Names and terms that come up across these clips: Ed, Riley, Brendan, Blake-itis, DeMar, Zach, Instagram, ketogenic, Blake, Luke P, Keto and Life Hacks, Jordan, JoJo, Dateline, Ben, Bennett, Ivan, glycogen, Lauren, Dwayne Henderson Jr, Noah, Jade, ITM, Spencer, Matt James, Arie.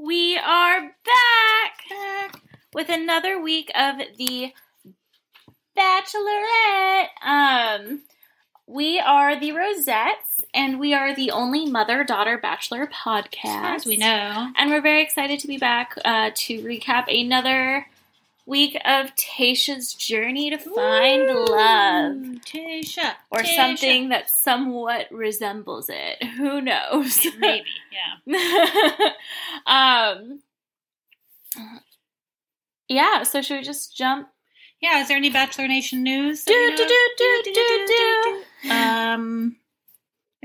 We are back with another week of the Bachelorette. We are the Rosettes, and we are the only mother-daughter bachelor podcast. As we know. And we're very excited to be back to recap another week of Tayshia's journey to find love. Tayshia. Or something that somewhat resembles it. Who knows? Maybe, yeah. Yeah, so should we just jump? Yeah, is there any Bachelor Nation news? It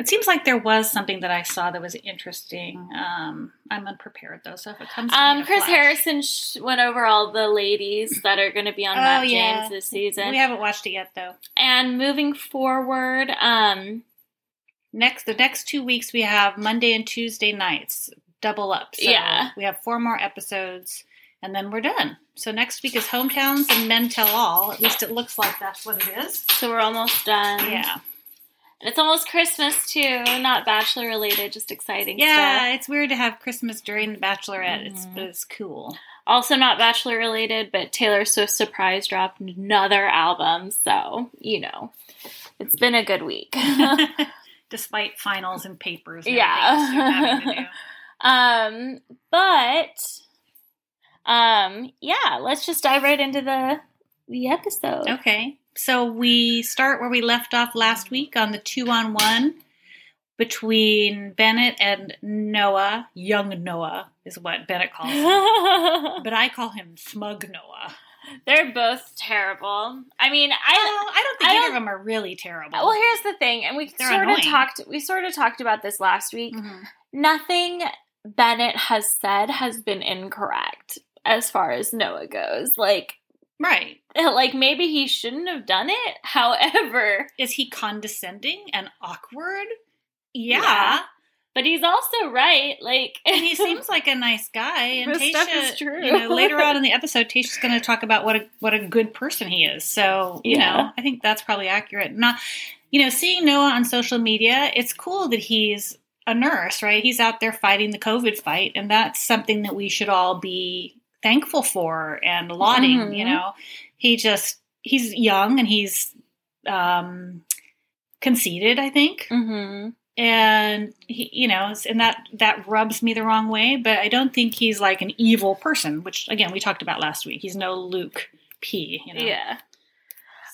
seems like there was something that I saw that was interesting. I'm unprepared, though, so if it comes to me Chris Harrison went over all the ladies that are going to be on Matt James this season. We haven't watched it yet, though. And moving forward, the next 2 weeks we have Monday and Tuesday nights, double up. So we have 4 more episodes, and then we're done. So next week is Hometowns and Men Tell All. At least it looks like that's what it is. So we're almost done. Yeah. It's almost Christmas, too. Not Bachelor-related, just exciting stuff. Yeah, it's weird to have Christmas during the Bachelorette. Mm-hmm. It's cool. Also not Bachelor-related, but Taylor Swift's surprise dropped another album. So, you know, it's been a good week. Despite finals and papers. And yeah. Let's just dive right into the episode. Okay. So we start where we left off last week on the 2-on-1 between Bennett and Noah. Young Noah is what Bennett calls him. But I call him Smug Noah. They're both terrible. I mean, I don't think either of them are really terrible. Well, here's the thing, and we sort of talked about this last week. Mm-hmm. Nothing Bennett has said has been incorrect as far as Noah goes. Right. Like, maybe he shouldn't have done it. However, is he condescending and awkward? Yeah. But he's also right. And he seems like a nice guy. And Tayshia, stuff is true. Later on in the episode, Tayshia's going to talk about what a good person he is. So, you know, I think that's probably accurate. Not, seeing Noah on social media, it's cool that he's a nurse, right? He's out there fighting the COVID fight. And that's something that we should all be thankful for and lauding. Mm-hmm. He's young and he's conceited, I think. Mm-hmm. And he, and that rubs me the wrong way, but I don't think he's like an evil person, which again we talked about last week. He's no Luke P. Yeah.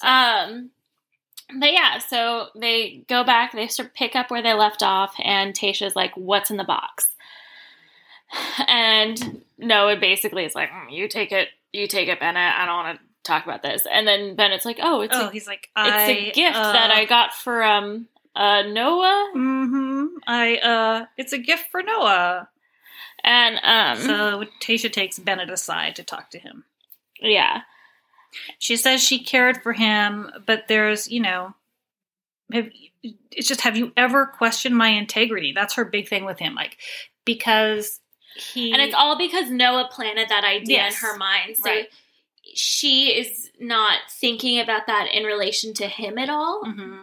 So. But yeah, so they go back, they sort of pick up where they left off, and Tayshia's like, "What's in the box?" And Noah basically is like, you take it, Bennett. I don't want to talk about this. And then Bennett's like, it's a gift that I got for Noah. Mm-hmm. It's a gift for Noah. And so Tayshia takes Bennett aside to talk to him. Yeah. She says she cared for him, but there's, have you ever questioned my integrity? That's her big thing with him. Because and it's all because Noah planted that idea in her mind. So she is not thinking about that in relation to him at all. Mm-hmm.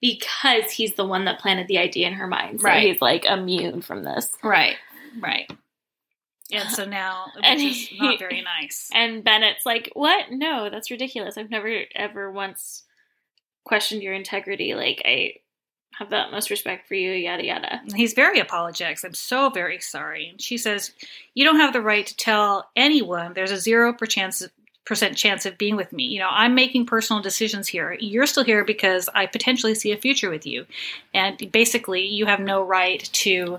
Because he's the one that planted the idea in her mind. So he's immune from this. Right. And so now, which is not very nice. And Bennett's like, what? No, that's ridiculous. I've never ever once questioned your integrity. I have the utmost respect for you, yada, yada. He's very apologetic. I'm so very sorry. And she says, you don't have the right to tell anyone there's a 0% chance of being with me. I'm making personal decisions here. You're still here because I potentially see a future with you. And basically, you have no right to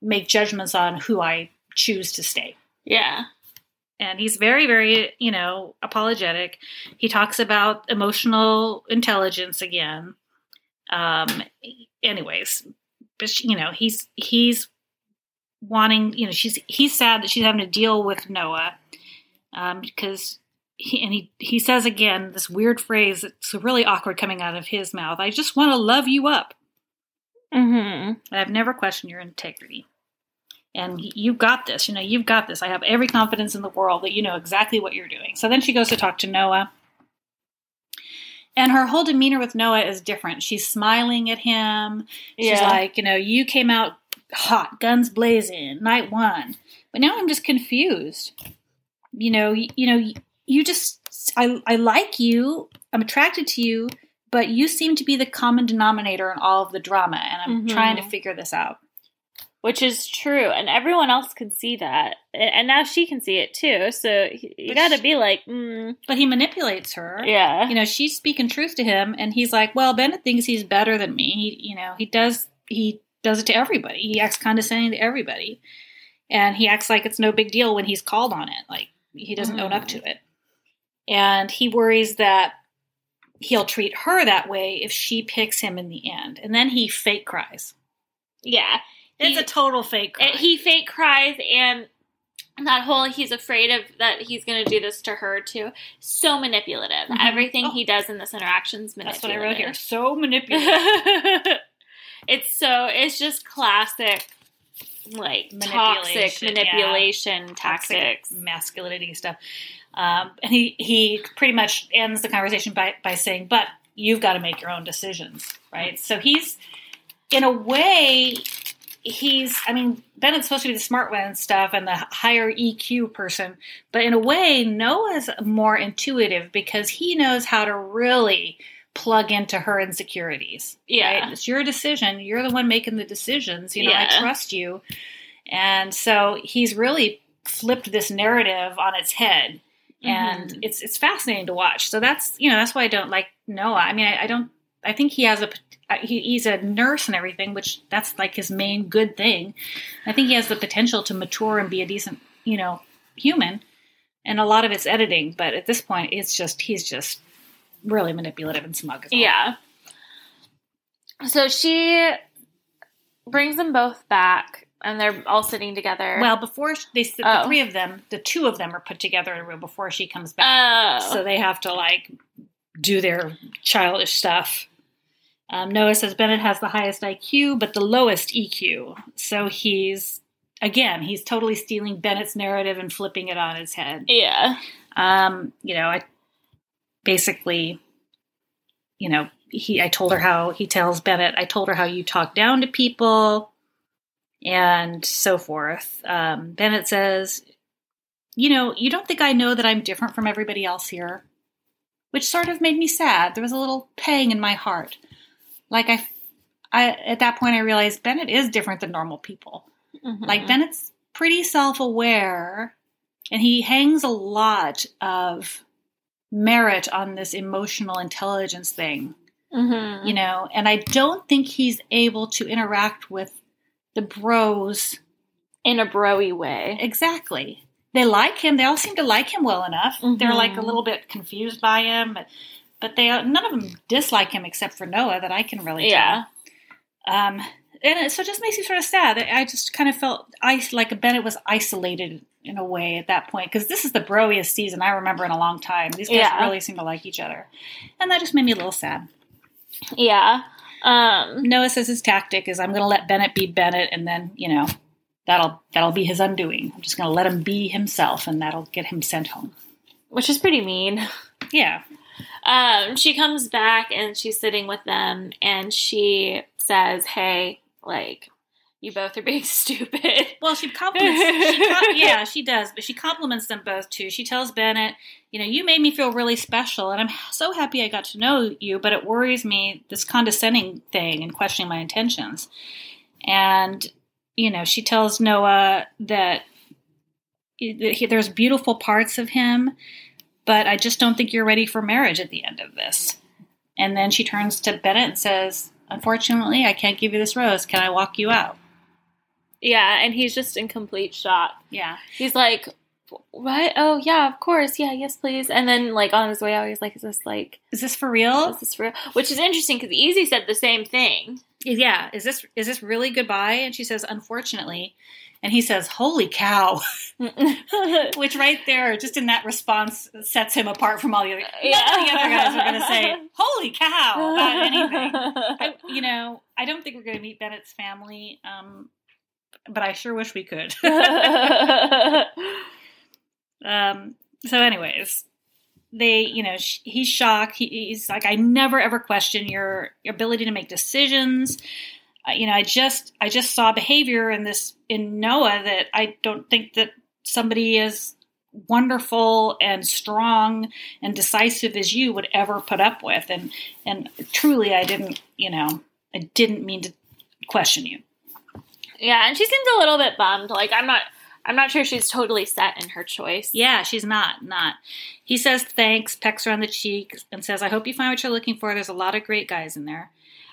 make judgments on who I choose to stay. Yeah. And he's very, very, apologetic. He talks about emotional intelligence again. Anyways, but she, he's wanting, he's sad that she's having to deal with Noah, because he says again, this weird phrase that's really awkward coming out of his mouth. I just want to love you up. Mm-hmm. I've never questioned your integrity. And you've got this, you've got this. I have every confidence in the world that you know exactly what you're doing. So then she goes to talk to Noah. And her whole demeanor with Noah is different. She's smiling at him. She's like, you came out hot, guns blazing, night one. But now I'm just confused. I like you, I'm attracted to you, but you seem to be the common denominator in all of the drama, and I'm trying to figure this out. Which is true, and everyone else can see that, and now she can see it too. So you got to be like, But he manipulates her. Yeah, she's speaking truth to him, and he's like, "Well, Bennett thinks he's better than me. He does it to everybody. He acts condescending to everybody, and he acts like it's no big deal when he's called on it. Like he doesn't own up to it, and he worries that." He'll treat her that way if she picks him in the end. And then he fake cries. Yeah. It's a total fake cry. He fake cries, and that whole he's afraid of that he's going to do this to her too. So manipulative. Mm-hmm. Everything he does in this interaction is manipulative. That's what I wrote here. So manipulative. It's just classic, like, manipulation tactics. Masculinity stuff. And he pretty much ends the conversation by saying, but you've got to make your own decisions, right? So he's, in a way, Bennett's supposed to be the smart one and stuff and the higher EQ person. But in a way, Noah's more intuitive because he knows how to really plug into her insecurities. Yeah. Right? It's your decision. You're the one making the decisions. I trust you. And so he's really flipped this narrative on its head. And it's fascinating to watch. So that's why I don't like Noah. I think he has he's a nurse and everything, which that's like his main good thing. I think he has the potential to mature and be a decent, human. And a lot of it's editing, but at this point it's just, he's just really manipulative and smug as well. Yeah. So she brings them both back. And they're all sitting together. Well, before they sit, the three of them, the two of them are put together in a room before she comes back. Oh. So they have to, do their childish stuff. Noah says Bennett has the highest IQ, but the lowest EQ. So he's totally stealing Bennett's narrative and flipping it on his head. Yeah. He tells Bennett, I told her how you talk down to people. And so forth. Bennett says, you don't think I know that I'm different from everybody else here? Which sort of made me sad. There was a little pang in my heart. At that point, I realized Bennett is different than normal people. Mm-hmm. Bennett's pretty self-aware, and he hangs a lot of merit on this emotional intelligence thing. Mm-hmm. And I don't think he's able to interact with the bros in a bro-y way. Exactly. They like him. They all seem to like him well enough. Mm-hmm. They're a little bit confused by him, but none of them dislike him except for Noah that I can really tell. So it just makes you sort of sad. I just kind of felt Bennett was isolated in a way at that point because this is the bro-iest season I remember in a long time. These guys really seem to like each other. And that just made me a little sad. Yeah. Noah says his tactic is, I'm going to let Bennett be Bennett, and then, that'll be his undoing. I'm just going to let him be himself, and that'll get him sent home. Which is pretty mean. Yeah. She comes back, and she's sitting with them, and she says, hey, you both are being stupid. Well, she compliments she does, but she compliments them both, too. She tells Bennett, you made me feel really special, and I'm so happy I got to know you, but it worries me, this condescending thing and questioning my intentions. And, she tells Noah that there's beautiful parts of him, but I just don't think you're ready for marriage at the end of this. And then she turns to Bennett and says, unfortunately, I can't give you this rose. Can I walk you out? Yeah, and he's just in complete shock. Yeah. He's like, what? Oh, yeah, of course. Yeah, yes, please. And then, on his way out, he's like, is this for real? Is this for real? Which is interesting, because Easy said the same thing. Yeah. Is this really goodbye? And she says, unfortunately. And he says, holy cow. Which right there, just in that response, sets him apart from all the other guys. Yeah. None of the other guys are going to say, holy cow, about anything. I don't think we're going to meet Bennett's family. But I sure wish we could. So anyways, they, he's shocked. He's like, I never ever question your ability to make decisions. you know, I just saw behavior in Noah that I don't think that somebody as wonderful and strong and decisive as you would ever put up with. And truly, I didn't mean to question you. Yeah. And she seems a little bit bummed. Like, I'm not sure she's totally set in her choice. Yeah, she's not. He says thanks, pecks her on the cheek, and says, I hope you find what you're looking for. There's a lot of great guys in there.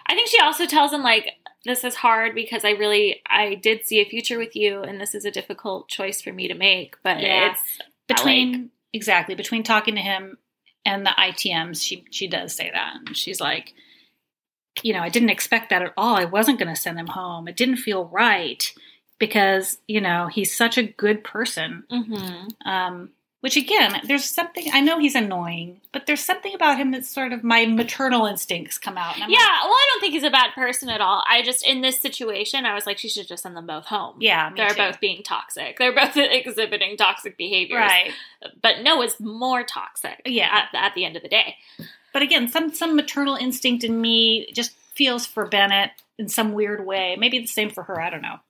I think she also tells him, like, this is hard because I did see a future with you, and this is a difficult choice for me to make. But yeah, it's between talking to him and the ITMs, she does say that. And she's like, you know, I didn't expect that at all. I wasn't going to send him home. It didn't feel right. Because, you know, he's such a good person. Mm-hmm. Which, again, there's something... I know he's annoying, but there's something about him that's sort of... My maternal instincts come out. And I'm well, I don't think he's a bad person at all. I just... In this situation, I was like, she should just send them both home. Yeah, me too. They're both being toxic. They're both exhibiting toxic behaviors. Right. But Noah's more toxic at the end of the day. But, again, some maternal instinct in me just feels for Bennett in some weird way. Maybe the same for her. I don't know.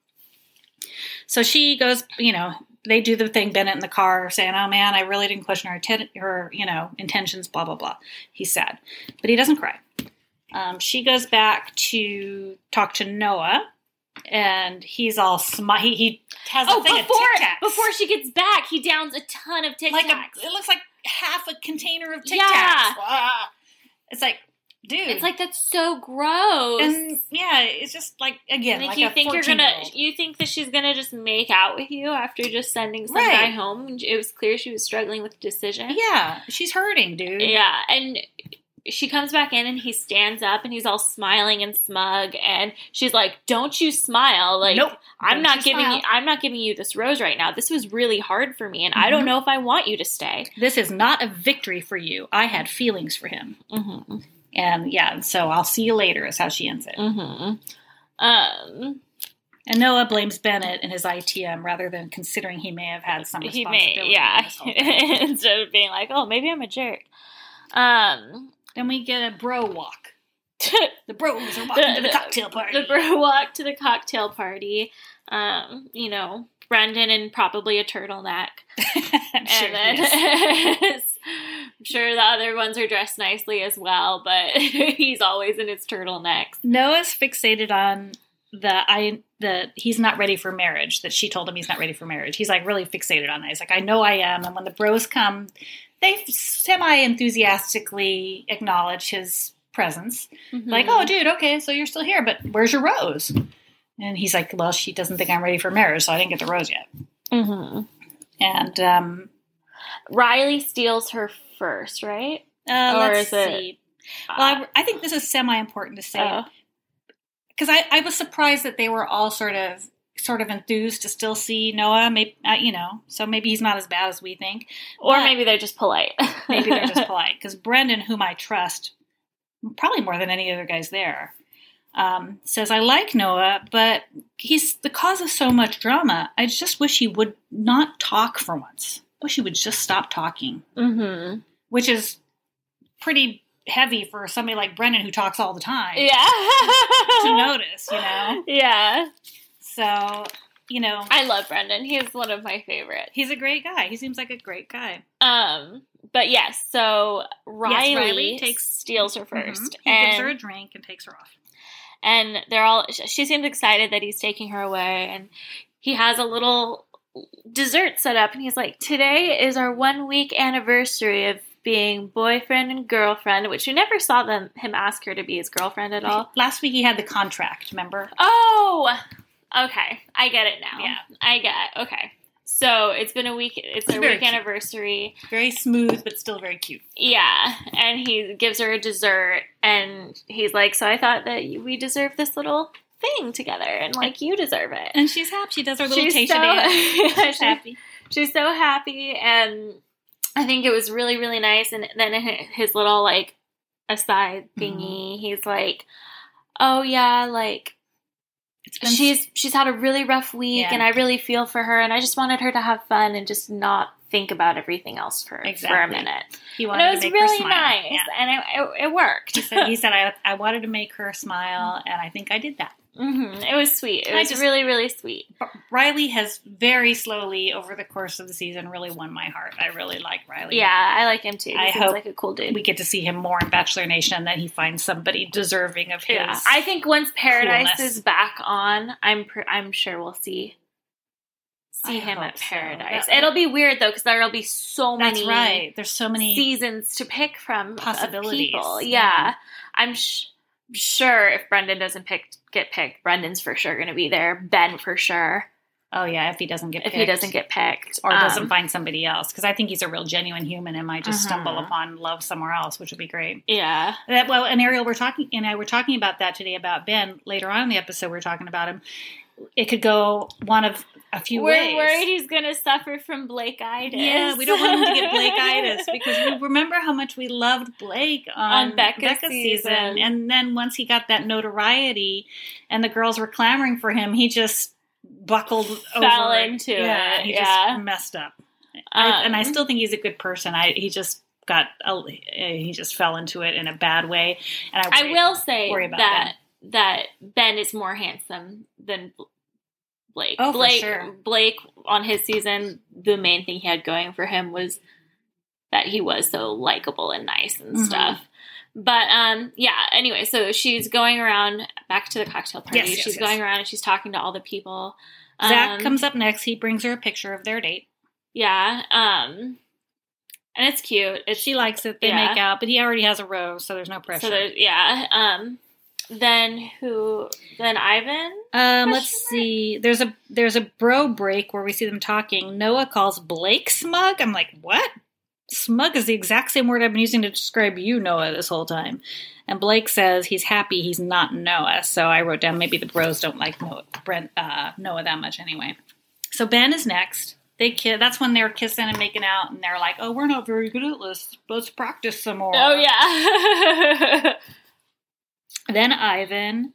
So she goes, you know, they do the thing, Bennett in the car saying, oh man, I really didn't question her intentions, blah, blah, blah. He's sad, but he doesn't cry. She goes back to talk to Noah, and he's all smile. He has a thing of Tic Tacs. Before she gets back, he downs a ton of Tic Tacs. It looks like half a container of Tic Tacs. Yeah. Ah. It's like, dude. It's like, that's so gross. And yeah, it's just like, again, like you think that she's gonna just make out with you after just sending some guy home? It was clear she was struggling with decision. Yeah, she's hurting, dude. Yeah, and she comes back in and he stands up and he's all smiling and smug, and she's like, "Don't you smile? Like, nope. I'm not giving you this rose right now. This was really hard for me, and mm-hmm. I don't know if I want you to stay. This is not a victory for you. I had feelings for him." Mm-hmm. And, yeah, so I'll see you later is how she ends it. Mm-hmm. And Noah blames Bennett and his ITM rather than considering he may have had some responsibility. Instead of being like, oh, maybe I'm a jerk. Then we get a bro walk. The bros are walking to the cocktail party. The bro walk to the cocktail party. You know, Brendan in probably a turtleneck. I'm sure the other ones are dressed nicely as well, but he's always in his turtlenecks. Noah's fixated on he's not ready for marriage, that she told him he's not ready for marriage. He's like really fixated on that. He's like, I know I am. And when the bros come, they semi-enthusiastically acknowledge his presence. Mm-hmm. Like, oh, dude, okay, so you're still here, but where's your rose? And he's like, well, she doesn't think I'm ready for marriage, so I didn't get the rose yet. Mm-hmm. And Riley steals her first, right? Let's see. Well, I think this is semi-important to say. Because I was surprised that they were all sort of enthused to still see Noah. Maybe, you know, so maybe he's not as bad as we think. Or maybe they're just polite. Because Brendan, whom I trust, probably more than any other guys there, says, I like Noah, but he's the cause of so much drama. I just wish he would not talk for once. Wish he would just stop talking. Mm-hmm. Which is pretty heavy for somebody like Brendan who talks all the time. Yeah. To notice, you know? Yeah. So, you know. I love Brendan. He's one of my favorites. He's a great guy. He seems like a great guy. But yes, so Riley steals her first. Mm-hmm. He gives her a drink and takes her off. And she seems excited that he's taking her away, and he has a little dessert set up, and he's like, today is our 1 week anniversary of being boyfriend and girlfriend, which you never saw him ask her to be his girlfriend at all. Last week he had the contract, remember? Oh, okay. I get it now. Yeah. Okay. So it's been a week. It's their week anniversary. Very smooth, but still very cute. Yeah. And he gives her a dessert, and he's like, so I thought that we deserve this little thing together, and like you deserve it. And she's happy. She does her little Tayshia dance. She's happy. She's so happy, and I think it was really, really nice. And then his little like aside thingy, he's like, "Oh yeah, like she's had a really rough week, and I really feel for her, and I just wanted her to have fun and just not think about everything else for a minute." He wanted and it was to make really her smile. Nice, yeah. And it worked. He said, "I wanted to make her smile, and I think I did that." Mm-hmm. It was sweet. It was just, really, really sweet. Riley has very slowly, over the course of the season, really won my heart. I really like Riley. Yeah, I like him too. He seems like a cool dude. We get to see him more in Bachelor Nation and that he finds somebody deserving of his. Yeah. I think once Paradise is back on, I'm sure we'll see him at Paradise. So. It'll be weird though, because there'll be so many. That's right. There's so many seasons to pick from. Possibilities. People. Yeah, I'm sure if Brendan doesn't get picked, Brendan's for sure going to be there. Ben for sure. Oh yeah, if he doesn't get picked, or doesn't find somebody else, because I think he's a real genuine human and might just stumble upon love somewhere else, which would be great. Yeah. And Ariel, we were talking about that today about Ben. Later on in the episode, we were talking about him. It could go one of a few ways. We're worried he's going to suffer from Blake-itis. Yeah, we don't want him to get Blake-itis because we remember how much we loved Blake on Becca's season. And then once he got that notoriety and the girls were clamoring for him, he just fell into it. He just messed up. And I still think he's a good person. He just fell into it in a bad way. And I will say that Ben is more handsome than Blake. Oh, Blake, for sure. Blake, on his season, the main thing he had going for him was that he was so likable and nice and stuff. But, anyway, so she's going around, back to the cocktail party. Yes, she's going around and she's talking to all the people. Zach comes up next. He brings her a picture of their date. Yeah, and it's cute. She likes it. They make out, but he already has a rose, so there's no pressure. Then Ivan? Let's see. There's a bro break where we see them talking. Noah calls Blake smug. I'm like, what? Smug is the exact same word I've been using to describe you, Noah, this whole time. And Blake says he's happy he's not Noah. So I wrote down maybe the bros don't like Noah that much anyway. So Ben is next. They kiss. That's when they're kissing and making out, and they're like, oh, we're not very good at this. Let's practice some more. Oh, yeah. Then Ivan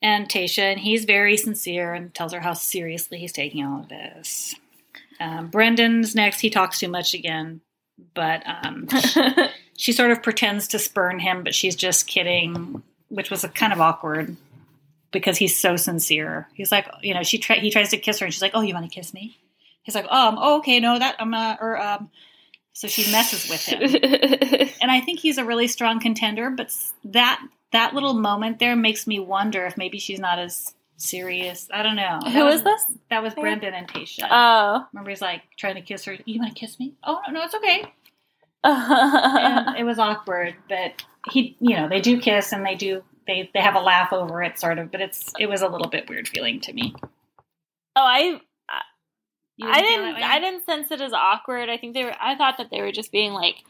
and Tayshia, and he's very sincere and tells her how seriously he's taking all of this. Brendan's next. He talks too much again, but she sort of pretends to spurn him, but she's just kidding, which was kind of awkward because he's so sincere. He's like, he tries to kiss her, and she's like, oh, you want to kiss me? He's like, okay, no, that I'm not, so she messes with him. And I think he's a really strong contender, but that little moment there makes me wonder if maybe she's not as serious. I don't know. Who was this? That was Brendan and Tayshia. Oh. Remember he's like trying to kiss her. You want to kiss me? Oh, no, it's okay. And it was awkward, but they do kiss and they have a laugh over it sort of, but it was a little bit weird feeling to me. Oh, I didn't sense it as awkward. I think I thought that they were just being like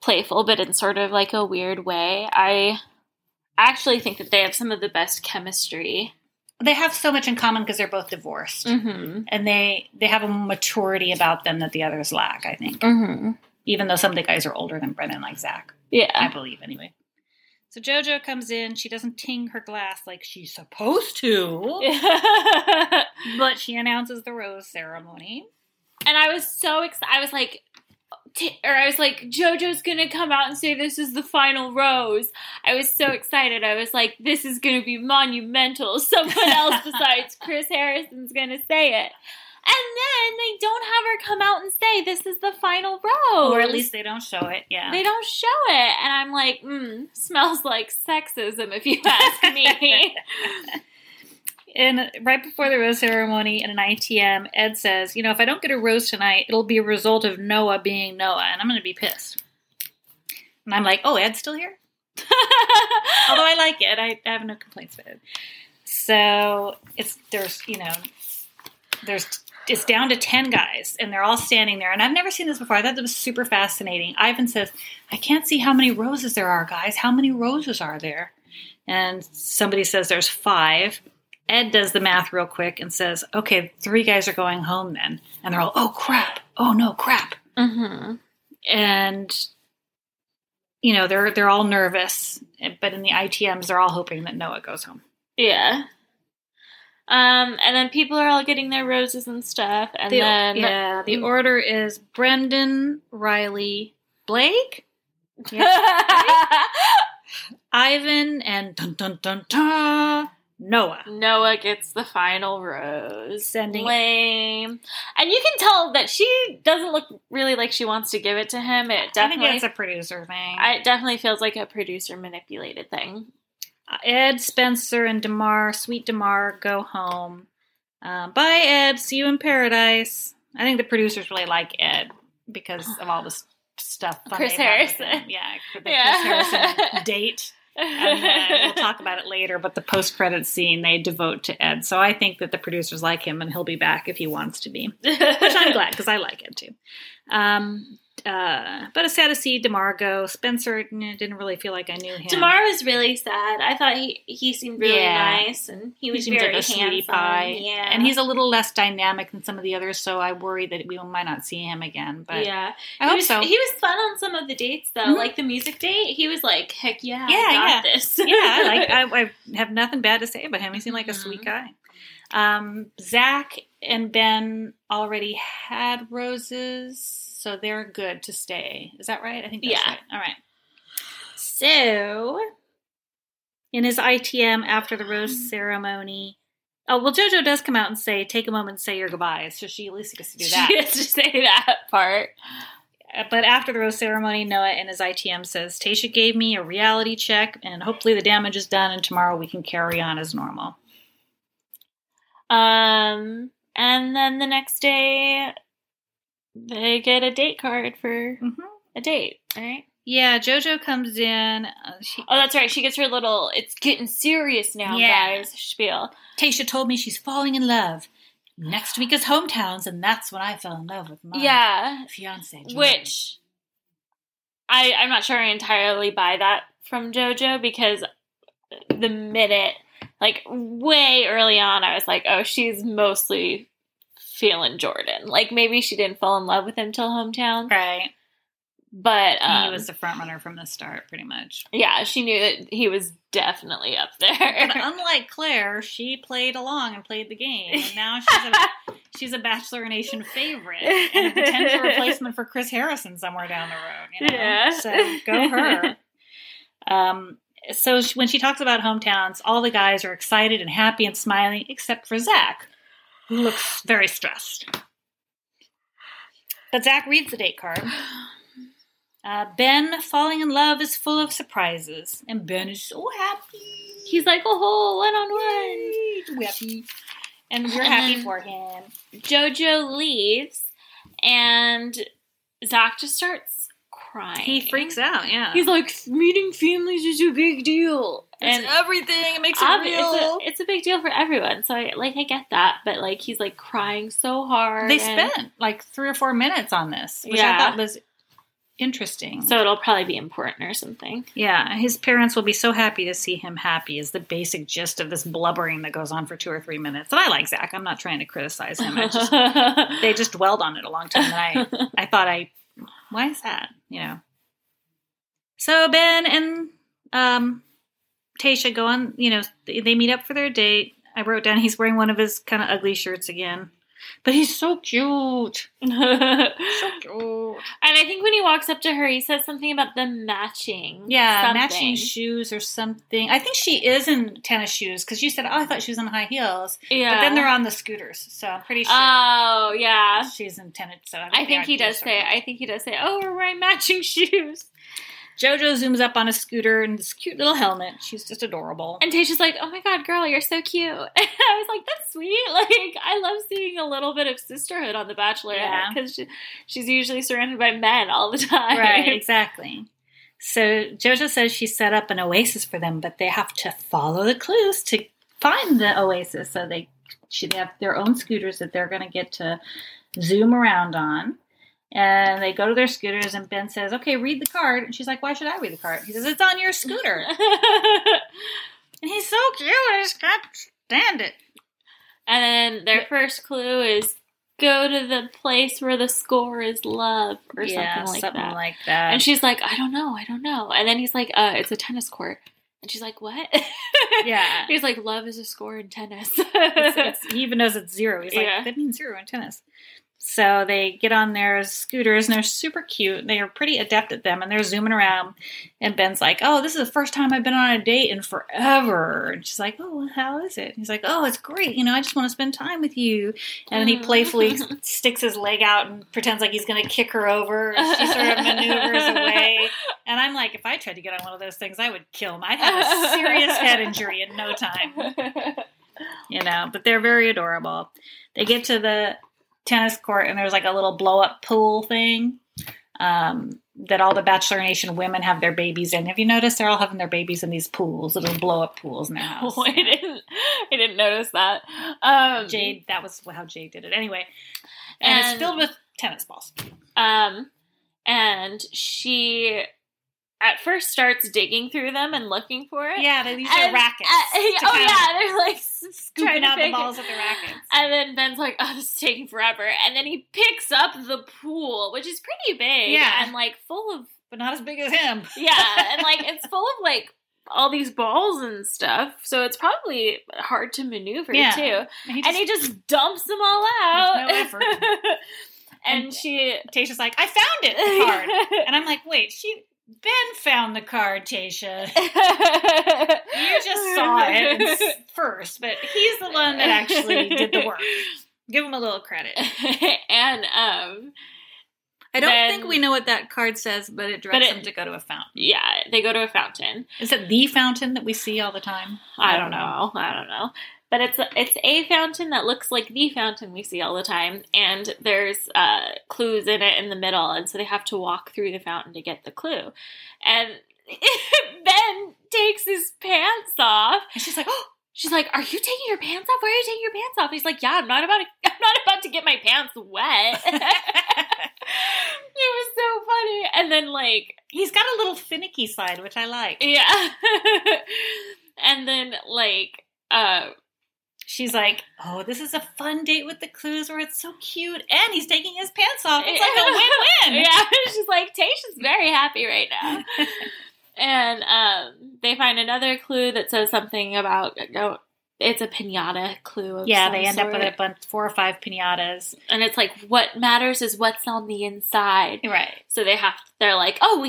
playful, but in sort of like a weird way. I actually think that they have some of the best chemistry. They have so much in common because they're both divorced. Mm-hmm. And they have a maturity about them that the others lack, I think. Mm-hmm. Even though some of the guys are older than Brendan, like Zach. Yeah. I believe, anyway. So JoJo comes in. She doesn't ting her glass like she's supposed to. But she announces the rose ceremony. And I was so excited. I was like, JoJo's going to come out and say this is the final rose. I was so excited. I was like, this is going to be monumental. Someone else besides Chris Harrison's going to say it. And then they don't have her come out and say this is the final rose. Or at least they don't show it, yeah. They don't show it. And I'm like, smells like sexism if you ask me. And right before the rose ceremony at an ITM, Ed says, if I don't get a rose tonight, it'll be a result of Noah being Noah, and I'm going to be pissed. And I'm like, oh, Ed's still here? Although I like it. I have no complaints with it. So it's down to 10 guys, and they're all standing there. And I've never seen this before. I thought that was super fascinating. Ivan says, I can't see how many roses there are, guys. How many roses are there? And somebody says there's 5. Ed does the math real quick and says, okay, 3 guys are going home then. And they're all, oh, crap. Oh, no, crap. Mm-hmm. And, they're all nervous. But in the ITMs, they're all hoping that Noah goes home. Yeah. And then people are all getting their roses and stuff. And the order is Brendan, Riley, Blake. Yes, Blake. Ivan, and dun-dun-dun-dun. Noah. Noah gets the final rose. Lame. And you can tell that she doesn't look really like she wants to give it to him. It definitely, I think it's a producer thing. It definitely feels like a producer manipulated thing. Ed, Spencer, and DeMar, sweet DeMar, go home. Bye, Ed. See you in paradise. I think the producers really like Ed because of all this stuff. Chris Harrison. Yeah, the Chris Harrison date. And then we'll talk about it later, but the post-credits scene they devote to Ed. So I think that the producers like him and he'll be back if he wants to be. Which I'm glad because I like Ed too. But it's sad to see DeMar go. Spencer didn't really feel like I knew him. DeMar was really sad. I thought he seemed really nice, and he was very like a handsome pie. Yeah, and he's a little less dynamic than some of the others, so I worry that we might not see him again. But yeah, I hope so. He was fun on some of the dates, though, mm-hmm. like the music date. He was like, "Heck yeah, I got this." Yeah, I have nothing bad to say about him. He seemed like a sweet guy. Zach and Ben already had roses. So they're good to stay. Is that right? I think that's right. All right. So, in his ITM after the rose ceremony, JoJo does come out and say, take a moment and say your goodbyes. So she at least gets to do that. She gets to say that part. But after the rose ceremony, Noah in his ITM says, Tayshia gave me a reality check, and hopefully the damage is done, and tomorrow we can carry on as normal. And then the next day... They get a date card for a date, right? Yeah, JoJo comes in. That's right. She gets her little, it's getting serious now, guys, spiel. Tayshia told me she's falling in love. Next week is hometowns, and that's when I fell in love with my fiancé. JoJo. Which, I'm not sure I entirely buy that from JoJo, because the minute, like, way early on, I was like, oh, she's mostly... feeling Jordan. Like, maybe she didn't fall in love with him till hometown. Right. But, he was the front runner from the start, pretty much. Yeah, she knew that he was definitely up there. But unlike Claire, she played along and played the game. And now she's a Bachelor Nation favorite and a potential replacement for Chris Harrison somewhere down the road. You know? Yeah. So, go her. So, when she talks about hometowns, all the guys are excited and happy and smiling, except for Zach. Looks very stressed. But Zach reads the date card. Ben falling in love is full of surprises. And Ben is so happy. He's like, oh, one-on-one. Happy. And we're happy for him. JoJo leaves, and Zach just starts crying. He freaks out, yeah. He's like, meeting families is a big deal. And it's everything. It makes it real. It's a big deal for everyone. So, I get that. But, he's, crying so hard. They spent, 3 or 4 minutes on this, which I thought was interesting. So it'll probably be important or something. Yeah. His parents will be so happy to see him happy is the basic gist of this blubbering that goes on for 2 or 3 minutes. And I like Zach. I'm not trying to criticize him. They just dwelled on it a long time. And I thought why is that? You know. So, Ben and... Tayshia go on, they meet up for their date. I wrote down he's wearing one of his kind of ugly shirts again. But he's so cute. So cute. And I think when he walks up to her, he says something about the matching. Yeah, matching shoes or something. I think she is in tennis shoes because you said, I thought she was in high heels. Yeah. But then they're on the scooters, so I'm pretty sure. Oh, yeah. She's in tennis. So I think he does say, oh, we're wearing matching shoes. JoJo zooms up on a scooter in this cute little helmet. She's just adorable. And Tayshia's like, oh my god, girl, you're so cute. And I was like, that's sweet. I love seeing a little bit of sisterhood on The Bachelorette. Because she's usually surrounded by men all the time. Right, exactly. So JoJo says she set up an oasis for them, but they have to follow the clues to find the oasis. So they have their own scooters that they're going to get to zoom around on. And they go to their scooters, and Ben says, okay, read the card. And she's like, why should I read the card? He says, it's on your scooter. And he's so cute, I just can't stand it. And then their first clue is, go to the place where the score is love, or something like that. And she's like, I don't know. And then he's like, it's a tennis court. And she's like, what? Yeah. He's like, love is a score in tennis. He even knows it's zero. He's like, that means zero in tennis. So they get on their scooters, and they're super cute. They are pretty adept at them, and they're zooming around. And Ben's like, oh, this is the first time I've been on a date in forever. And she's like, oh, how is it? And he's like, oh, it's great. You know, I just want to spend time with you. And then he playfully sticks his leg out and pretends like he's going to kick her over. She sort of maneuvers away. And I'm like, if I tried to get on one of those things, I would kill him. I'd have a serious head injury in no time. You know, but they're very adorable. They get to the tennis court, and there's like a little blow-up pool thing that all the Bachelor Nation women have their babies in. Have you noticed they're all having their babies in these pools, little blow-up pools in their house? Oh, I didn't notice that. Jade, that was how Jade did it. Anyway, and it's filled with tennis balls. And she at first starts digging through them and looking for it. Yeah, they use their rackets. They're like scooping out the balls with the rackets. And then Ben's like, oh, this is taking forever. And then he picks up the pool, which is pretty big. Yeah. And like full of... But not as big as him. Yeah. And like it's full of like all these balls and stuff. So it's probably hard to maneuver too. And he just dumps them all out. There's no effort. and she... Tayshia's like, I found it! The card. And I'm like, wait, Ben found the card, Tayshia. You just saw it first, but he's the one that actually did the work. Give him a little credit. And I don't think we know what that card says, but it directs them to go to a fountain. Yeah, they go to a fountain. Is it the fountain that we see all the time? I don't know. But it's a fountain that looks like the fountain we see all the time, and there's clues in it in the middle, and so they have to walk through the fountain to get the clue. And Ben takes his pants off, and she's like, "Oh!" She's like, "Are you taking your pants off? Why are you taking your pants off?" And he's like, "Yeah, I'm not about to get my pants wet." It was so funny. And then like he's got a little finicky side, which I like. Yeah. And then like. She's like, oh, this is a fun date with the clues where it's so cute. And he's taking his pants off. It's like a win-win. Yeah, she's like, Tayshia's very happy right now. And they find another clue that says something about, it's a pinata clue of some sort. Yeah, they end up with a bunch, 4 or 5 pinatas. And it's like, what matters is what's on the inside. Right. So they're like, oh,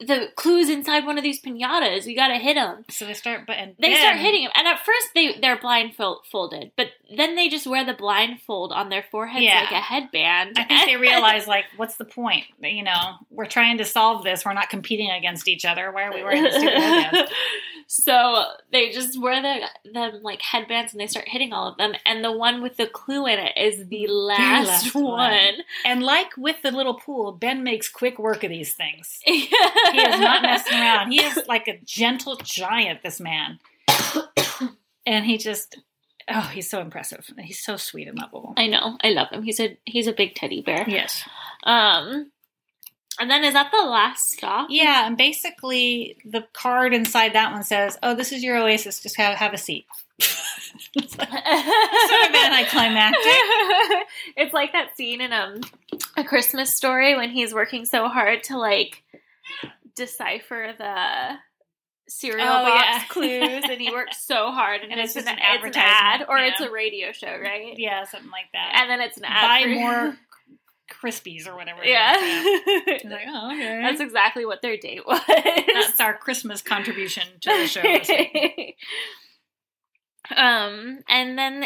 the clue's inside one of these pinatas. We got to hit them. So they start hitting them. And at first they're blindfolded, but then they just wear the blindfold on their foreheads like a headband. I think they realize, like, what's the point? You know, we're trying to solve this. We're not competing against each other. Why are we wearing the stupid headbands? So they just wear the like headbands, and they start hitting all of them. And the one with the clue in it is the last one. And like with the little pool, Ben makes quick work of these things. He is not messing around. He is like a gentle giant, this man. And he just, oh, he's so impressive. He's so sweet and lovable. I know. I love him. He's a big teddy bear. Yes. And then is that the last stop? Yeah, and basically the card inside that one says, oh, this is your oasis. Just have a seat. It's like, sort of anticlimactic. It's like that scene in A Christmas Story when he's working so hard to, like, decipher the cereal box clues, and he works so hard, and it's just an advertisement, or it's a radio show, right? Yeah, something like that. And then it's an ad. Buy more Crispies or whatever. Yeah. It is. Like, oh, okay. That's exactly what their date was. That's our Christmas contribution to the show this week. And then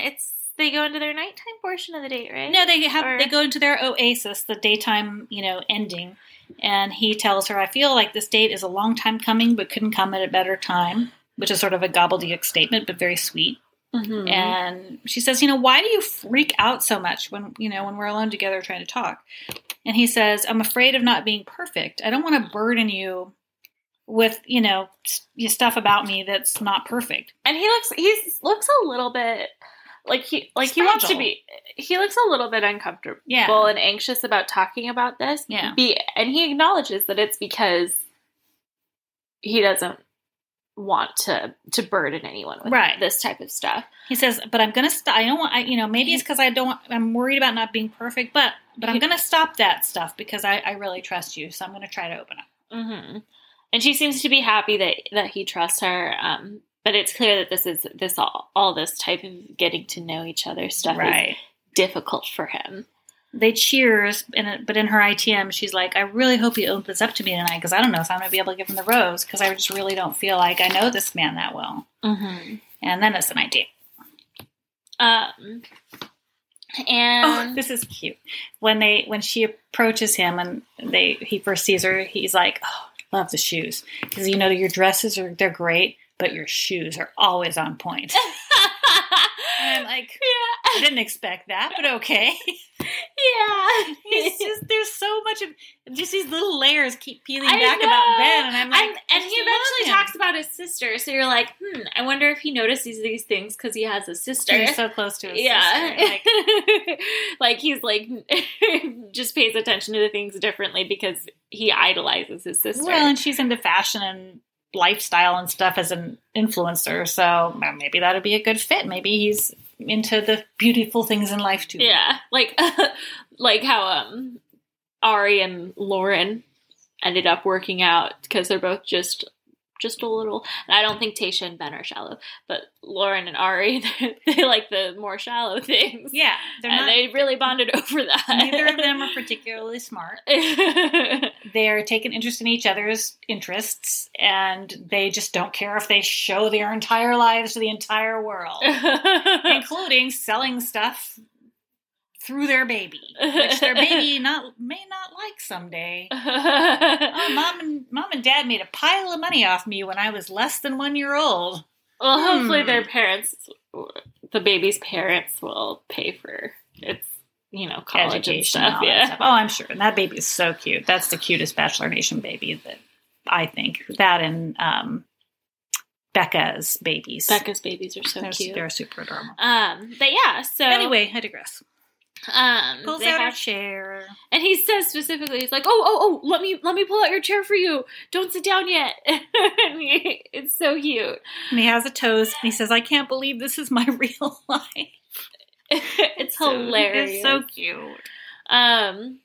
they go into their nighttime portion of the date, right? No, they go into their oasis, the daytime, you know, ending. And he tells her, I feel like this date is a long time coming, but couldn't come at a better time, which is sort of a gobbledygook statement, but very sweet. Mm-hmm. And she says, you know, why do you freak out so much when we're alone together trying to talk? And he says, I'm afraid of not being perfect. I don't want to burden you with, you know, stuff about me that's not perfect. And he looks a little bit like he wants to be. He looks a little bit uncomfortable and anxious about talking about this. Yeah, and he acknowledges that it's because he doesn't want to burden anyone with this type of stuff. He says, but I'm going to stop. I don't want, maybe it's because I'm worried about not being perfect, but I'm going to stop that stuff because I really trust you. So I'm going to try to open up. Mm-hmm. And she seems to be happy that he trusts her. But it's clear that this type of getting to know each other stuff is difficult for him. they cheers, but in her ITM, she's like, I really hope he opens up to me tonight because I don't know if I'm going to be able to give him the rose because I just really don't feel like I know this man that well. Mm-hmm. And then it's an idea. And this is cute. When she approaches him and he first sees her, he's like, oh, love the shoes. Because, you know, your dresses, they're great, but your shoes are always on point. And I'm like, yeah. I didn't expect that, but okay. Yeah. He's just, there's so much of, just these little layers keep peeling back about Ben. And I'm like, and he eventually talks about his sister. So you're like, I wonder if he notices these things because he has a sister. He's so close to his sister. Like, like he's like, just pays attention to the things differently because he idolizes his sister. Well, and she's into fashion and lifestyle and stuff as an influencer, so maybe that would be a good fit. Maybe he's into the beautiful things in life too. Yeah, like how Arie and Lauren ended up working out because they're both just a little. And I don't think Tayshia and Ben are shallow, but Lauren and Arie, they like the more shallow things. Yeah, they really bonded over that. Neither of them are particularly smart. They're taking interest in each other's interests, and they just don't care if they show their entire lives to the entire world, including selling stuff through their baby, which their baby may not like someday. Oh, Mom and Dad made a pile of money off me when I was less than 1 year old. Well, hopefully their parents, the baby's parents, will pay for its, college education and stuff. Yeah. Stuff. Oh, I'm sure. And that baby is so cute. That's the cutest Bachelor Nation baby that I think. That and Becca's babies. Becca's babies are so cute. They're super adorable. But yeah. So anyway, I digress. Pulls out her chair, and he says specifically, he's like, oh, let me pull out your chair for you, don't sit down yet. It's so cute. And he has a toast, and he says, I can't believe this is my real life. It's hilarious. It's so cute. And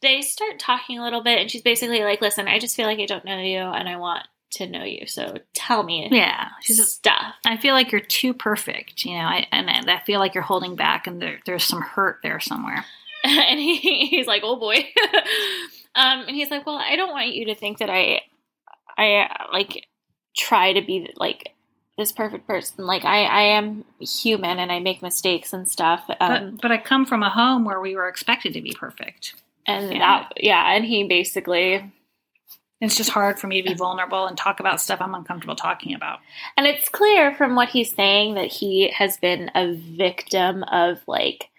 they start talking a little bit, and she's basically like, listen, I just feel like I don't know you, and I want to know you, so tell me. Yeah, she's stuff. I feel like you're too perfect, and I feel like you're holding back, and there's some hurt there somewhere. And he's like, oh boy. And he's like, well, I don't want you to think that I like try to be like this perfect person. Like I am human, and I make mistakes and stuff. But I come from a home where we were expected to be perfect, and and he basically. It's just hard for me to be vulnerable and talk about stuff I'm uncomfortable talking about. And it's clear from what he's saying that he has been a victim of, like,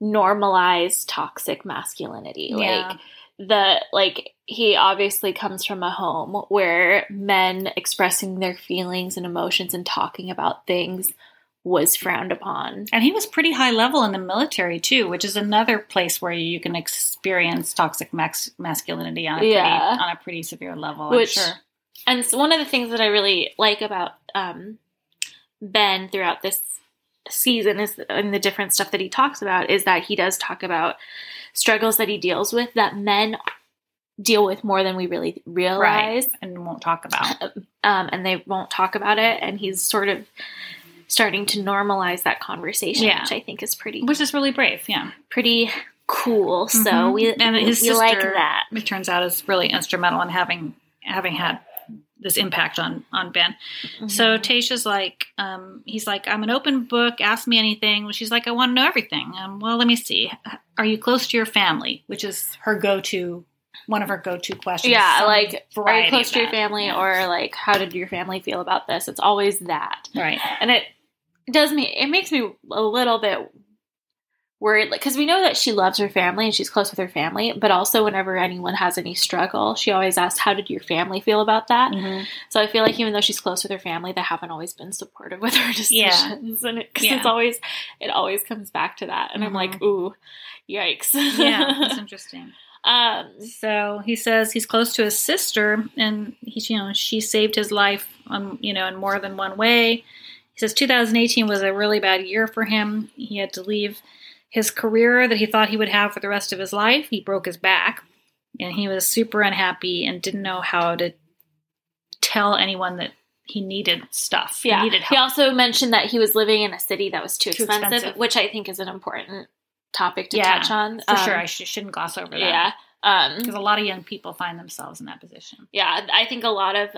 normalized toxic masculinity. Yeah. He obviously comes from a home where men expressing their feelings and emotions and talking about things was frowned upon. And he was pretty high level in the military, too, which is another place where you can experience toxic masculinity on a pretty severe level, which, I'm sure. And so one of the things that I really like about Ben throughout this season is, and the different stuff that he talks about, is that he does talk about struggles that he deals with that men deal with more than we really realize. Right. And won't talk about. And they won't talk about it, and he's sort of starting to normalize that conversation, which I think is pretty... Which is really brave, yeah. Pretty cool, so mm-hmm. we sister, like that. It turns out, is really instrumental in having had this impact on Ben. Mm-hmm. So Tayshia's like, he's like, I'm an open book, ask me anything. Well, she's like, I want to know everything. Well, let me see. Are you close to your family? Which is her go-to... One of her go-to questions. Yeah, like, are you close to your family, or, like, how did your family feel about this? It's always that. Right. And it makes me a little bit worried, like, because we know that she loves her family and she's close with her family, but also whenever anyone has any struggle, she always asks, how did your family feel about that? Mm-hmm. So I feel like even though she's close with her family, they haven't always been supportive with her decisions. Yeah. And it always comes back to that. And mm-hmm. I'm like, ooh, yikes. Yeah, that's interesting. So he says he's close to his sister, and she saved his life, in more than one way. He says 2018 was a really bad year for him. He had to leave his career that he thought he would have for the rest of his life. He broke his back, and he was super unhappy and didn't know how to tell anyone that he needed stuff. Yeah. He needed help. He also mentioned that he was living in a city that was too expensive, which I think is an important topic to touch on. For sure. I shouldn't gloss over that. Yeah. Because a lot of young people find themselves in that position. Yeah. I think a lot of,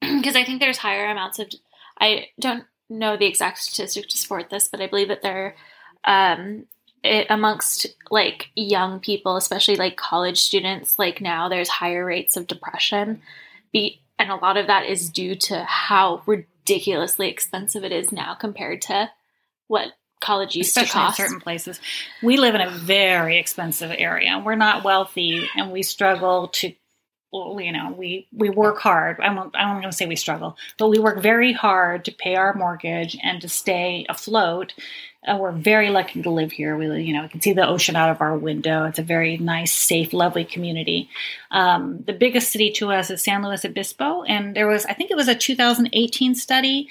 because I think there's higher amounts of, I don't know the exact statistic to support this, but I believe that there, amongst like young people, especially like college students, like now there's higher rates of depression. And a lot of that is due to how ridiculously expensive it is now compared to what college used to cost. Especially in certain places. We live in a very expensive area. We're not wealthy, and we struggle to, you know, we work hard. I'm going to say we struggle, but we work very hard to pay our mortgage and to stay afloat. We're very lucky to live here. We can see the ocean out of our window. It's a very nice, safe, lovely community. The biggest city to us is San Luis Obispo. And there was, I think it was a 2018 study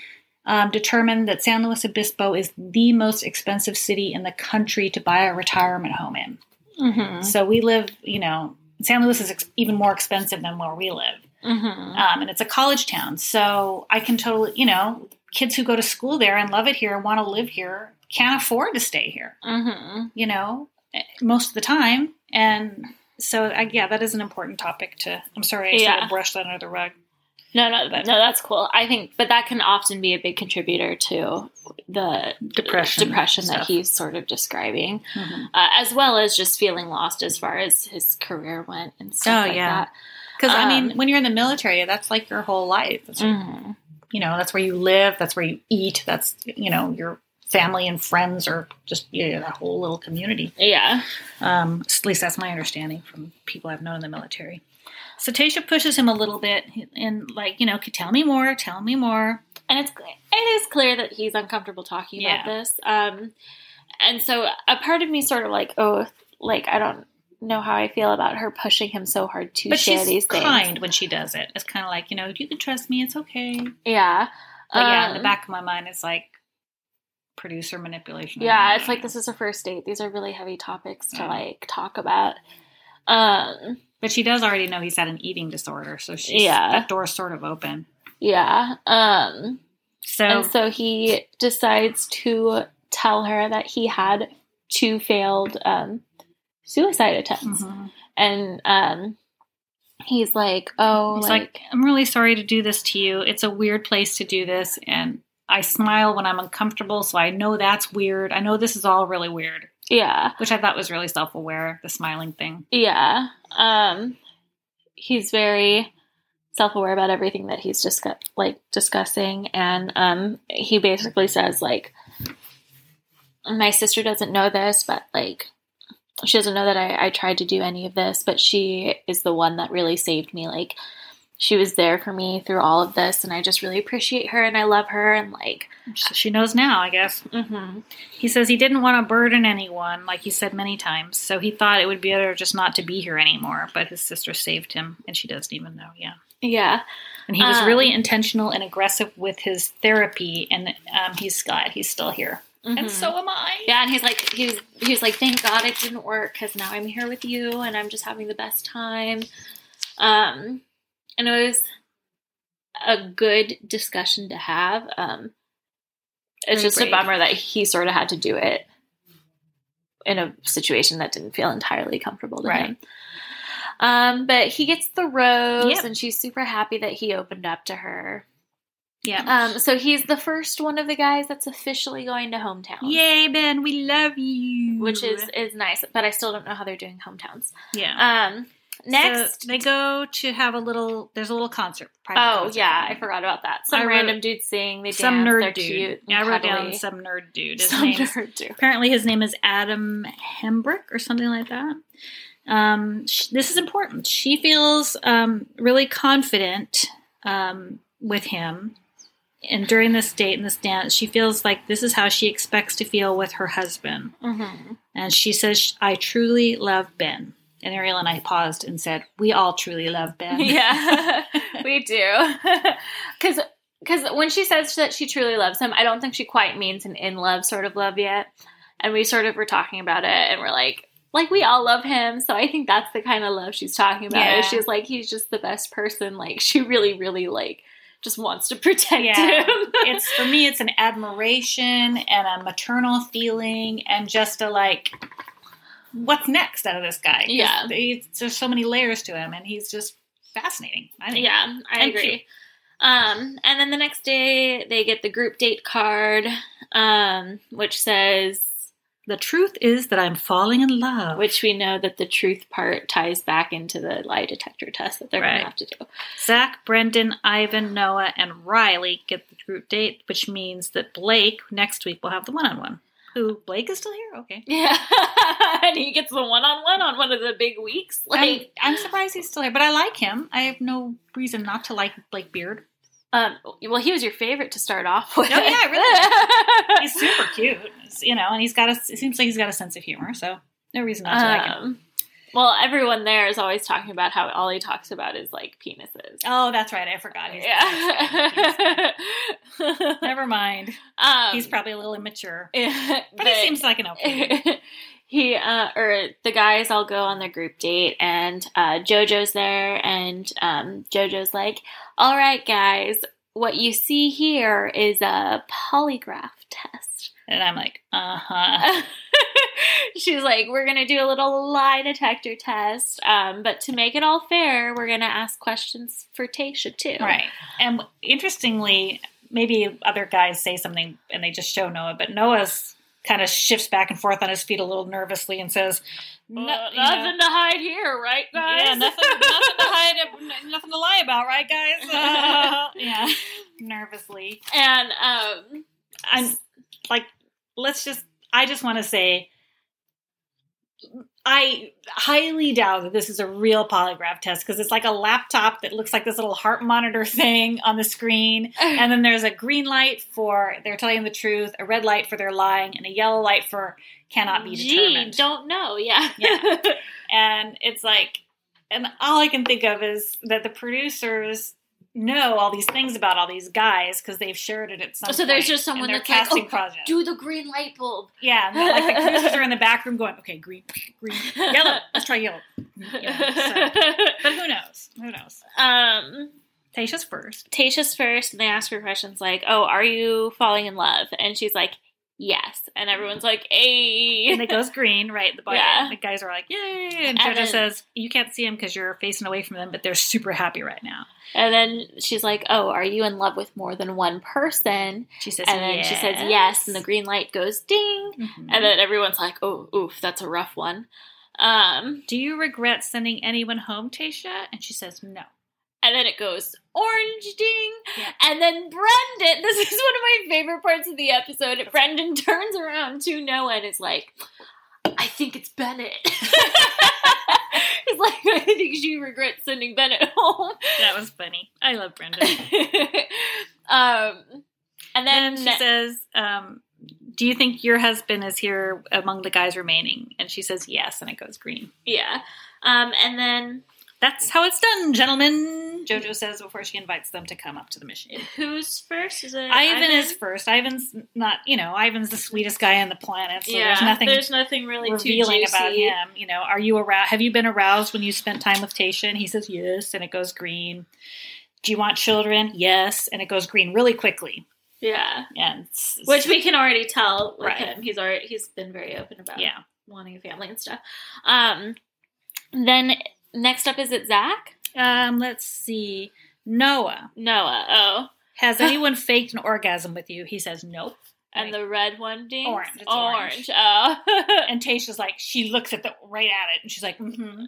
determined that San Luis Obispo is the most expensive city in the country to buy a retirement home in. Mm-hmm. So we live, San Luis is even more expensive than where we live. Mm-hmm. And it's a college town. So I can totally, kids who go to school there and love it here and want to live here can't afford to stay here, mm-hmm. Most of the time. And so, that is an important topic to, I'm sorry, I sort of brushed that under the rug. No, that's cool. I think, but that can often be a big contributor to the depression that he's sort of describing, mm-hmm. As well as just feeling lost as far as his career went and stuff that. Because, when you're in the military, that's like your whole life. That's mm-hmm. where, that's where you live. That's where you eat. That's, your family and friends or just that whole little community. Yeah. At least that's my understanding from people I've known in the military. So Tayshia pushes him a little bit and tell me more. And it is clear that he's uncomfortable talking about this. And so a part of me sort of I don't know how I feel about her pushing him so hard to share these things. But she's kind when she does it. It's kind of like, you can trust me. It's okay. Yeah. But in the back of my mind, it's like producer manipulation. Yeah. It's like, this is a first date. These are really heavy topics to talk about. But she does already know he's had an eating disorder, so she's, that door's sort of open. Yeah. So he decides to tell her that he had 2 failed suicide attempts. Mm-hmm. And he's like, oh. He's like, I'm really sorry to do this to you. It's a weird place to do this, and I smile when I'm uncomfortable, so I know that's weird. I know this is all really weird. Yeah. Which I thought was really self-aware, the smiling thing. Yeah. He's very self-aware about everything that he's just discussing. And he basically says, my sister doesn't know this, but, she doesn't know that I tried to do any of this, but she is the one that really saved me. She was there for me through all of this, and I just really appreciate her, and I love her, and, she knows now, I guess. Mm-hmm. He says he didn't want to burden anyone, like he said many times, so he thought it would be better just not to be here anymore, but his sister saved him, and she doesn't even know, Yeah. And he was really intentional and aggressive with his therapy, and he's still here. Mm-hmm. And so am I. Yeah, and he's like, thank God it didn't work, because now I'm here with you, and I'm just having the best time. And it was a good discussion to have. It's just a bummer that he sort of had to do it in a situation that didn't feel entirely comfortable to him. But he gets the rose, and she's super happy that he opened up to her. Yeah. So he's the first one of the guys that's officially going to hometowns. Yay, Ben, we love you. Which is nice, but I still don't know how they're doing hometowns. Yeah. Next, so they go to have there's a little concert. Concert. Yeah, I forgot about that. Some random dude sing. They dance. Some nerd they're dude. Cute. Yeah, I wrote down some nerd dude. Apparently, his name is Adam Hembrick or something like that. This is important. She feels really confident with him, and during this date and this dance, she feels like this is how she expects to feel with her husband. Mm-hmm. And she says, "I truly love Ben." And Ariel and I paused and said, we all truly love Ben. Yeah, we do. Because when she says that she truly loves him, I don't think she quite means an in-love sort of love yet. And we sort of were talking about it, and we're like, we all love him. So I think that's the kind of love she's talking about. Yeah. She's like, he's just the best person. Like, she really, really, just wants to protect him. It's, for me, it's an admiration and a maternal feeling and just a, like, what's next out of this guy? Yeah. There's so many layers to him, and he's just fascinating, I think. Yeah, I agree. And then the next day, they get the group date card, which says, "The truth is that I'm falling in love." Which we know that the truth part ties back into the lie detector test that they're going to have to do. Zach, Brendan, Ivan, Noah, and Riley get the group date, which means that Blake, next week, will have the one-on-one. Who, Blake is still here? Okay. Yeah. And he gets the one-on-one on one of the big weeks. Like, I'm surprised he's still here, but I like him. I have no reason not to like Blake Beard. Well, he was your favorite to start off with. Oh, yeah, really. He's super cute, you know, and he's got it seems like he's got a sense of humor, so no reason not to like him. Well, everyone there is always talking about how all he talks about is, like, penises. Oh, that's right. I forgot. He's penis guy. Never mind. He's probably a little immature. But he seems like an open. He, or the guys all go on their group date, and JoJo's there, and JoJo's like, "All right, guys, what you see here is a polygraph test." And I'm like, uh-huh. She's like, "We're going to do a little lie detector test, but to make it all fair, we're going to ask questions for Tayshia, too." Right. And interestingly, maybe other guys say something, and they just show Noah, but Noah's kind of shifts back and forth on his feet a little nervously and says, "Nothing to hide here, right, guys?" Yeah, nothing to hide, nothing to lie about, right, guys? Yeah, nervously. And I'm like, I just want to say, I highly doubt that this is a real polygraph test, because it's like a laptop that looks like this little heart monitor thing on the screen, and then there's a green light for they're telling the truth, a red light for they're lying, and a yellow light for cannot be determined. Don't know, yeah. And it's like, and all I can think of is that the producers know all these things about all these guys because they've shared it at some point. So there's just someone that's like, do the green light bulb. Yeah, and like the producers are in the back room going, okay, green, yellow, let's try yellow. Yeah, so. But who knows? Who knows? Tayshia's first, and they ask her questions like, "Oh, are you falling in love?" And she's like, "Yes." And everyone's like, "Hey." And it goes green, right? The guys are like, "Yay." And JoJo says, "You can't see them because you're facing away from them, but they're super happy right now." And then she's like, "Oh, are you in love with more than one person?" She says, and then yes. She says, "Yes." And the green light goes ding. Mm-hmm. And then everyone's like, "Oh, oof, that's a rough one." "Do you regret sending anyone home, Tayshia?" And she says, "No." And then it goes orange ding. Yeah. And then Brendan, this is one of my favorite parts of the episode, Brendan turns around to Noah and is like, "I think it's Bennett." He's like, "I think she regrets sending Bennett home." That was funny. I love Brendan. And then she says, "Do you think your husband is here among the guys remaining?" And she says, "Yes." And it goes green. Yeah. And then... that's how it's done, gentlemen, JoJo says before she invites them to come up to the machine. Who's first? Is it Ivan is first. Ivan's not, you know, Ivan's the sweetest guy on the planet, so there's nothing really revealing too about him. You know, "Are you aroused? Have you been aroused when you spent time with Tayshia?" And he says, "Yes," and it goes green. "Do you want children?" "Yes," and it goes green really quickly. Yeah. And which we can already tell with him. He's been very open about wanting a family and stuff. Then... next up, is it Zach? Let's see. Noah, oh. "Has anyone faked an orgasm with you?" He says, "Nope." And the red one dings? Orange. It's orange. Oh. And Tayshia's like, she looks right at it, and she's like, mm-hmm.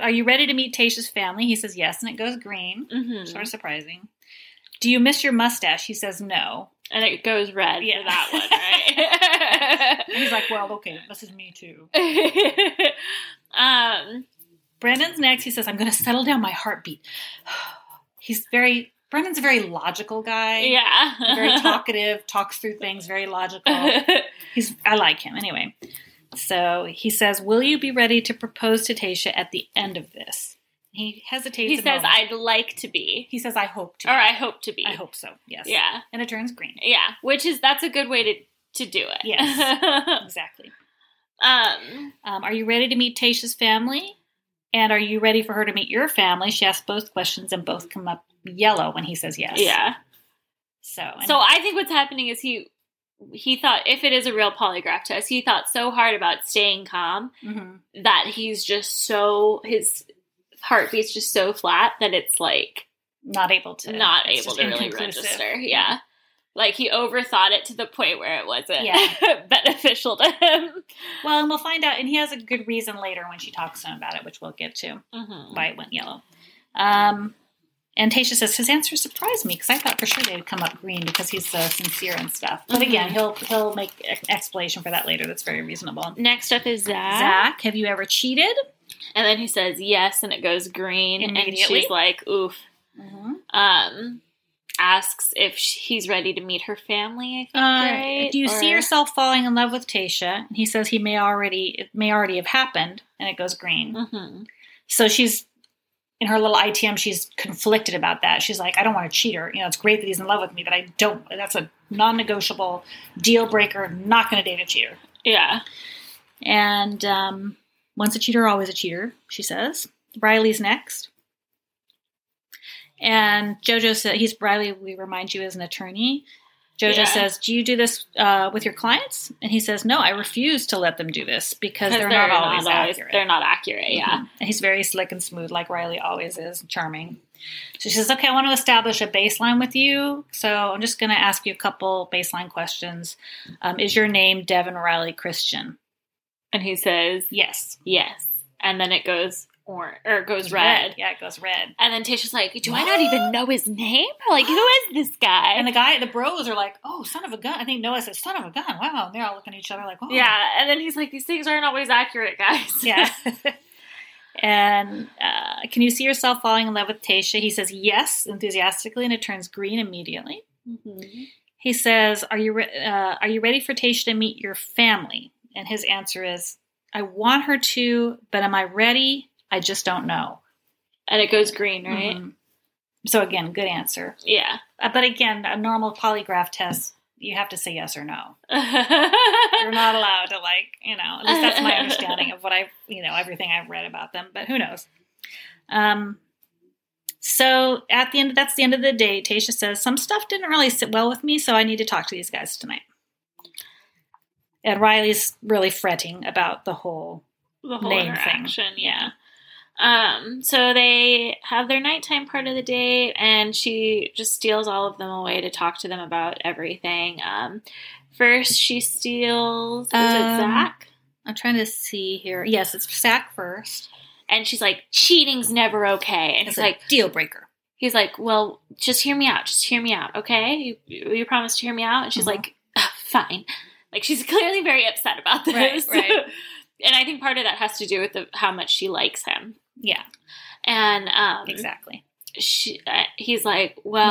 "Are you ready to meet Tayshia's family?" He says, "Yes," and it goes green. Mm-hmm. Sort of surprising. "Do you miss your mustache?" He says, "No." And it goes red for that one, right? And he's like, "Well, okay, this is me too." Brandon's next. He says, "I'm going to settle down my heartbeat." Brandon's a very logical guy. Yeah. Very talkative, talks through things, very logical. I like him anyway. So he says, "Will you be ready to propose to Tayshia at the end of this?" He hesitates. He says, "I'd like to be." He says, "I hope to be." Or "I hope to be." I hope so, yes. Yeah. And it turns green. Yeah. Which is, that's a good way to do it. Yes. Exactly. "Are you ready to meet Tayshia's family? And are you ready for her to meet your family?" She asks both questions, and both come up yellow when he says yes. Yeah. So I think what's happening is he thought, if it is a real polygraph test, he thought so hard about staying calm mm-hmm. that he's just so, his heartbeat's just so flat that it's like not able to really register. Yeah. Like, he overthought it to the point where it wasn't beneficial to him. Well, and we'll find out. And he has a good reason later when she talks to him about it, which we'll get to. Mm-hmm. Why it went yellow. And Tayshia says, his answer surprised me because I thought for sure they'd come up green because he's so sincere and stuff. But mm-hmm. again, he'll make an explanation for that later that's very reasonable. Next up is Zach. Zach, have you ever cheated? And then he says yes, and it goes green. Immediately. And she's like, oof. Mm-hmm. Asks if he's ready to meet her family, I think, right? Do you see yourself falling in love with Tayshia? And he says it may already have happened, and it goes green. Mm-hmm. So she's, in her little ITM, she's conflicted about that. She's like, I don't want to cheat her. You know, it's great that he's in love with me, but I don't, that's a non-negotiable deal breaker. I'm not going to date a cheater. Yeah. And once a cheater, always a cheater, she says. Riley's next. And JoJo said, Riley, we remind you, is an attorney. JoJo says, do you do this with your clients? And he says, no, I refuse to let them do this because they're not always accurate. They're not accurate, yeah. Mm-hmm. And he's very slick and smooth like Riley always is, charming. So she says, okay, I want to establish a baseline with you. So I'm just going to ask you a couple baseline questions. Is your name Devin Riley Christian? And he says, yes. Yes. And then it goes... Or it goes red. Yeah, it goes red. And then Tisha's like, I not even know his name? Like, who is this guy? And the bros are like, oh, son of a gun. I think Noah says, son of a gun. Wow. And they're all looking at each other like, oh. Yeah. And then he's like, these things aren't always accurate, guys. Yeah. And can you see yourself falling in love with Tayshia? He says, yes, enthusiastically. And it turns green immediately. Mm-hmm. He says, are you ready for Tayshia to meet your family? And his answer is, I want her to, but am I ready? I just don't know. And it goes green, right? Mm-hmm. So again, good answer. Yeah. But again, a normal polygraph test, you have to say yes or no. You're not allowed to, at least that's my understanding of what everything I've read about them. But who knows? So at the end, that's the end of the day. Tayshia says, some stuff didn't really sit well with me, so I need to talk to these guys tonight. And Riley's really fretting about the whole name interaction thing. Yeah. So they have their nighttime part of the date, and she just steals all of them away to talk to them about everything. First, she steals... Is it Zach? I'm trying to see here. Yes, it's Zach first. And she's like, cheating's never okay. And it's he's like... deal breaker. He's like, well, just hear me out. Just hear me out, okay? You promised to hear me out? And she's mm-hmm. like, oh, fine. Like, she's clearly very upset about this. Right. And I think part of that has to do with how much she likes him. Yeah. And exactly. He's like, well,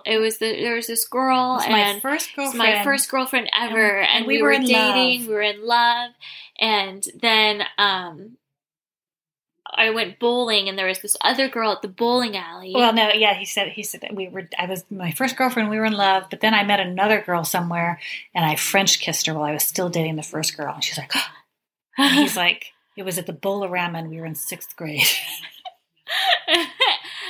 Mom, there was this girl. It was my first girlfriend ever. And we were dating. Love. We were in love. And then I went bowling, and there was this other girl at the bowling alley. Well, no, yeah, he said that I was my first girlfriend, we were in love, but then I met another girl somewhere, and I French kissed her while I was still dating the first girl. And she's like, oh. And he's like, it was at the Bowlarama, and we were in 6th grade.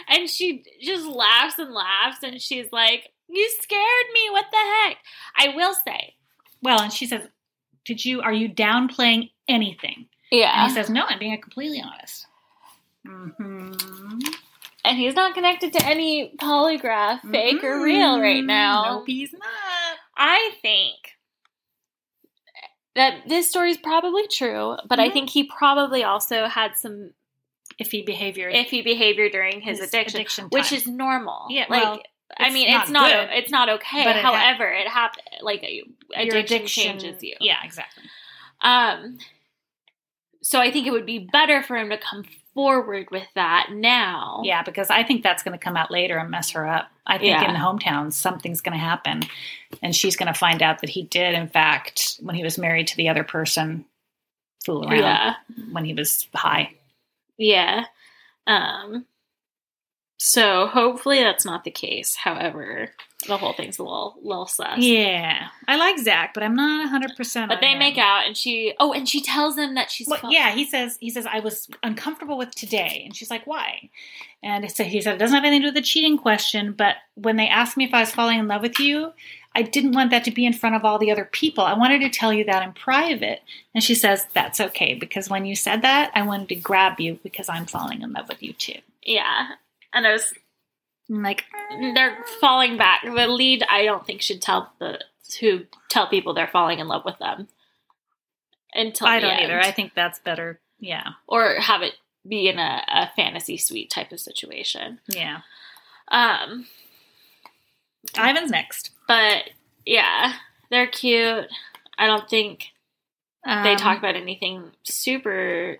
And she just laughs and laughs, and she's like, you scared me. What the heck? I will say. Well, and she says, are you downplaying anything? Yeah. And he says, no, I'm being completely honest. Mm-hmm. And he's not connected to any polygraph, fake mm-hmm. or real right now. Nope, he's not. I think that this story is probably true, but mm-hmm. I think he probably also had some iffy behavior during his addiction which is normal. Yeah, it's not okay. But however, it happens. Like, addiction changes you. Yeah, exactly. So I think it would be better for him to come forward with that now. Yeah, because I think that's going to come out later and mess her up. I think in the hometown, something's going to happen, and she's going to find out that he did, in fact, when he was married to the other person, fool around when he was high. Yeah. So hopefully that's not the case. However, the whole thing's a little sus. Yeah. I like Zach, but I'm not 100% But they make out, and she tells him that she's... Well, yeah, he says, I was uncomfortable with today. And she's like, why? And so he said, it doesn't have anything to do with the cheating question, but when they asked me if I was falling in love with you, I didn't want that to be in front of all the other people. I wanted to tell you that in private. And she says, that's okay, because when you said that, I wanted to grab you because I'm falling in love with you too. Yeah. And I was like, they're falling back. The lead, I don't think, should tell people they're falling in love with them. Until I don't either. I think that's better. Yeah. Or have it be in a fantasy suite type of situation. Yeah. Ivan's next. But, yeah, they're cute. I don't think they talk about anything super...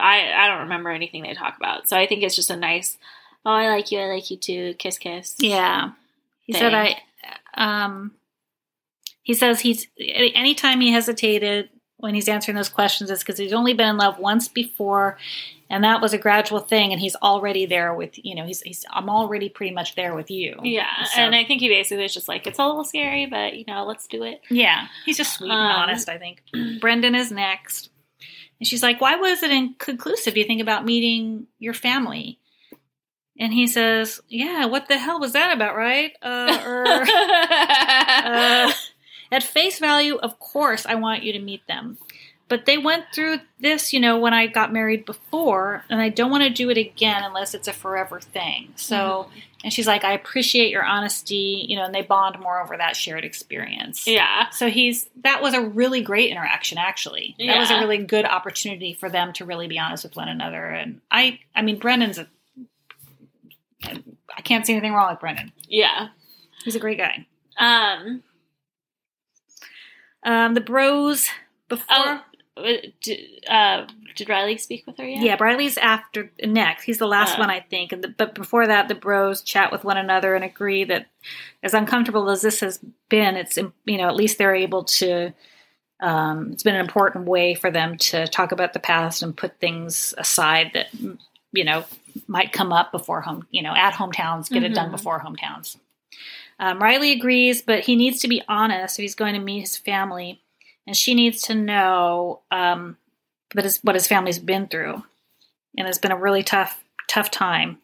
I don't remember anything they talk about. So I think it's just a nice, oh, I like you too, kiss, kiss. Yeah. He said he says he's, anytime he hesitated when he's answering those questions is because he's only been in love once before, and that was a gradual thing, and he's already there with, you know, I'm already pretty much there with you. Yeah, so. And I think he basically is just like, it's a little scary, but, you know, let's do it. Yeah, he's just sweet and honest, I think. Brendan is next. And she's like, why was it inconclusive, do you think, about meeting your family? And he says, yeah, what the hell was that about, right? At face value, of course, I want you to meet them. But they went through this, you know, when I got married before, and I don't want to do it again unless it's a forever thing. So, And she's like, I appreciate your honesty, you know, and they bond more over that shared experience. Yeah. So that was a really great interaction, actually. Yeah. That was a really good opportunity for them to really be honest with one another. And I mean, I can't see anything wrong with Brendan. Yeah. He's a great guy. The bros before... Oh. Did Riley speak with her yet? Yeah, Riley's after next. He's the last one, I think. But before that, the bros chat with one another and agree that as uncomfortable as this has been, it's, you know, at least they're able to, it's been an important way for them to talk about the past and put things aside that, you know, might come up before home, you know, at hometowns, get it done before hometowns. Riley agrees, but he needs to be honest if he's going to meet his family. And she needs to know what his family's been through, and it's been a really tough time.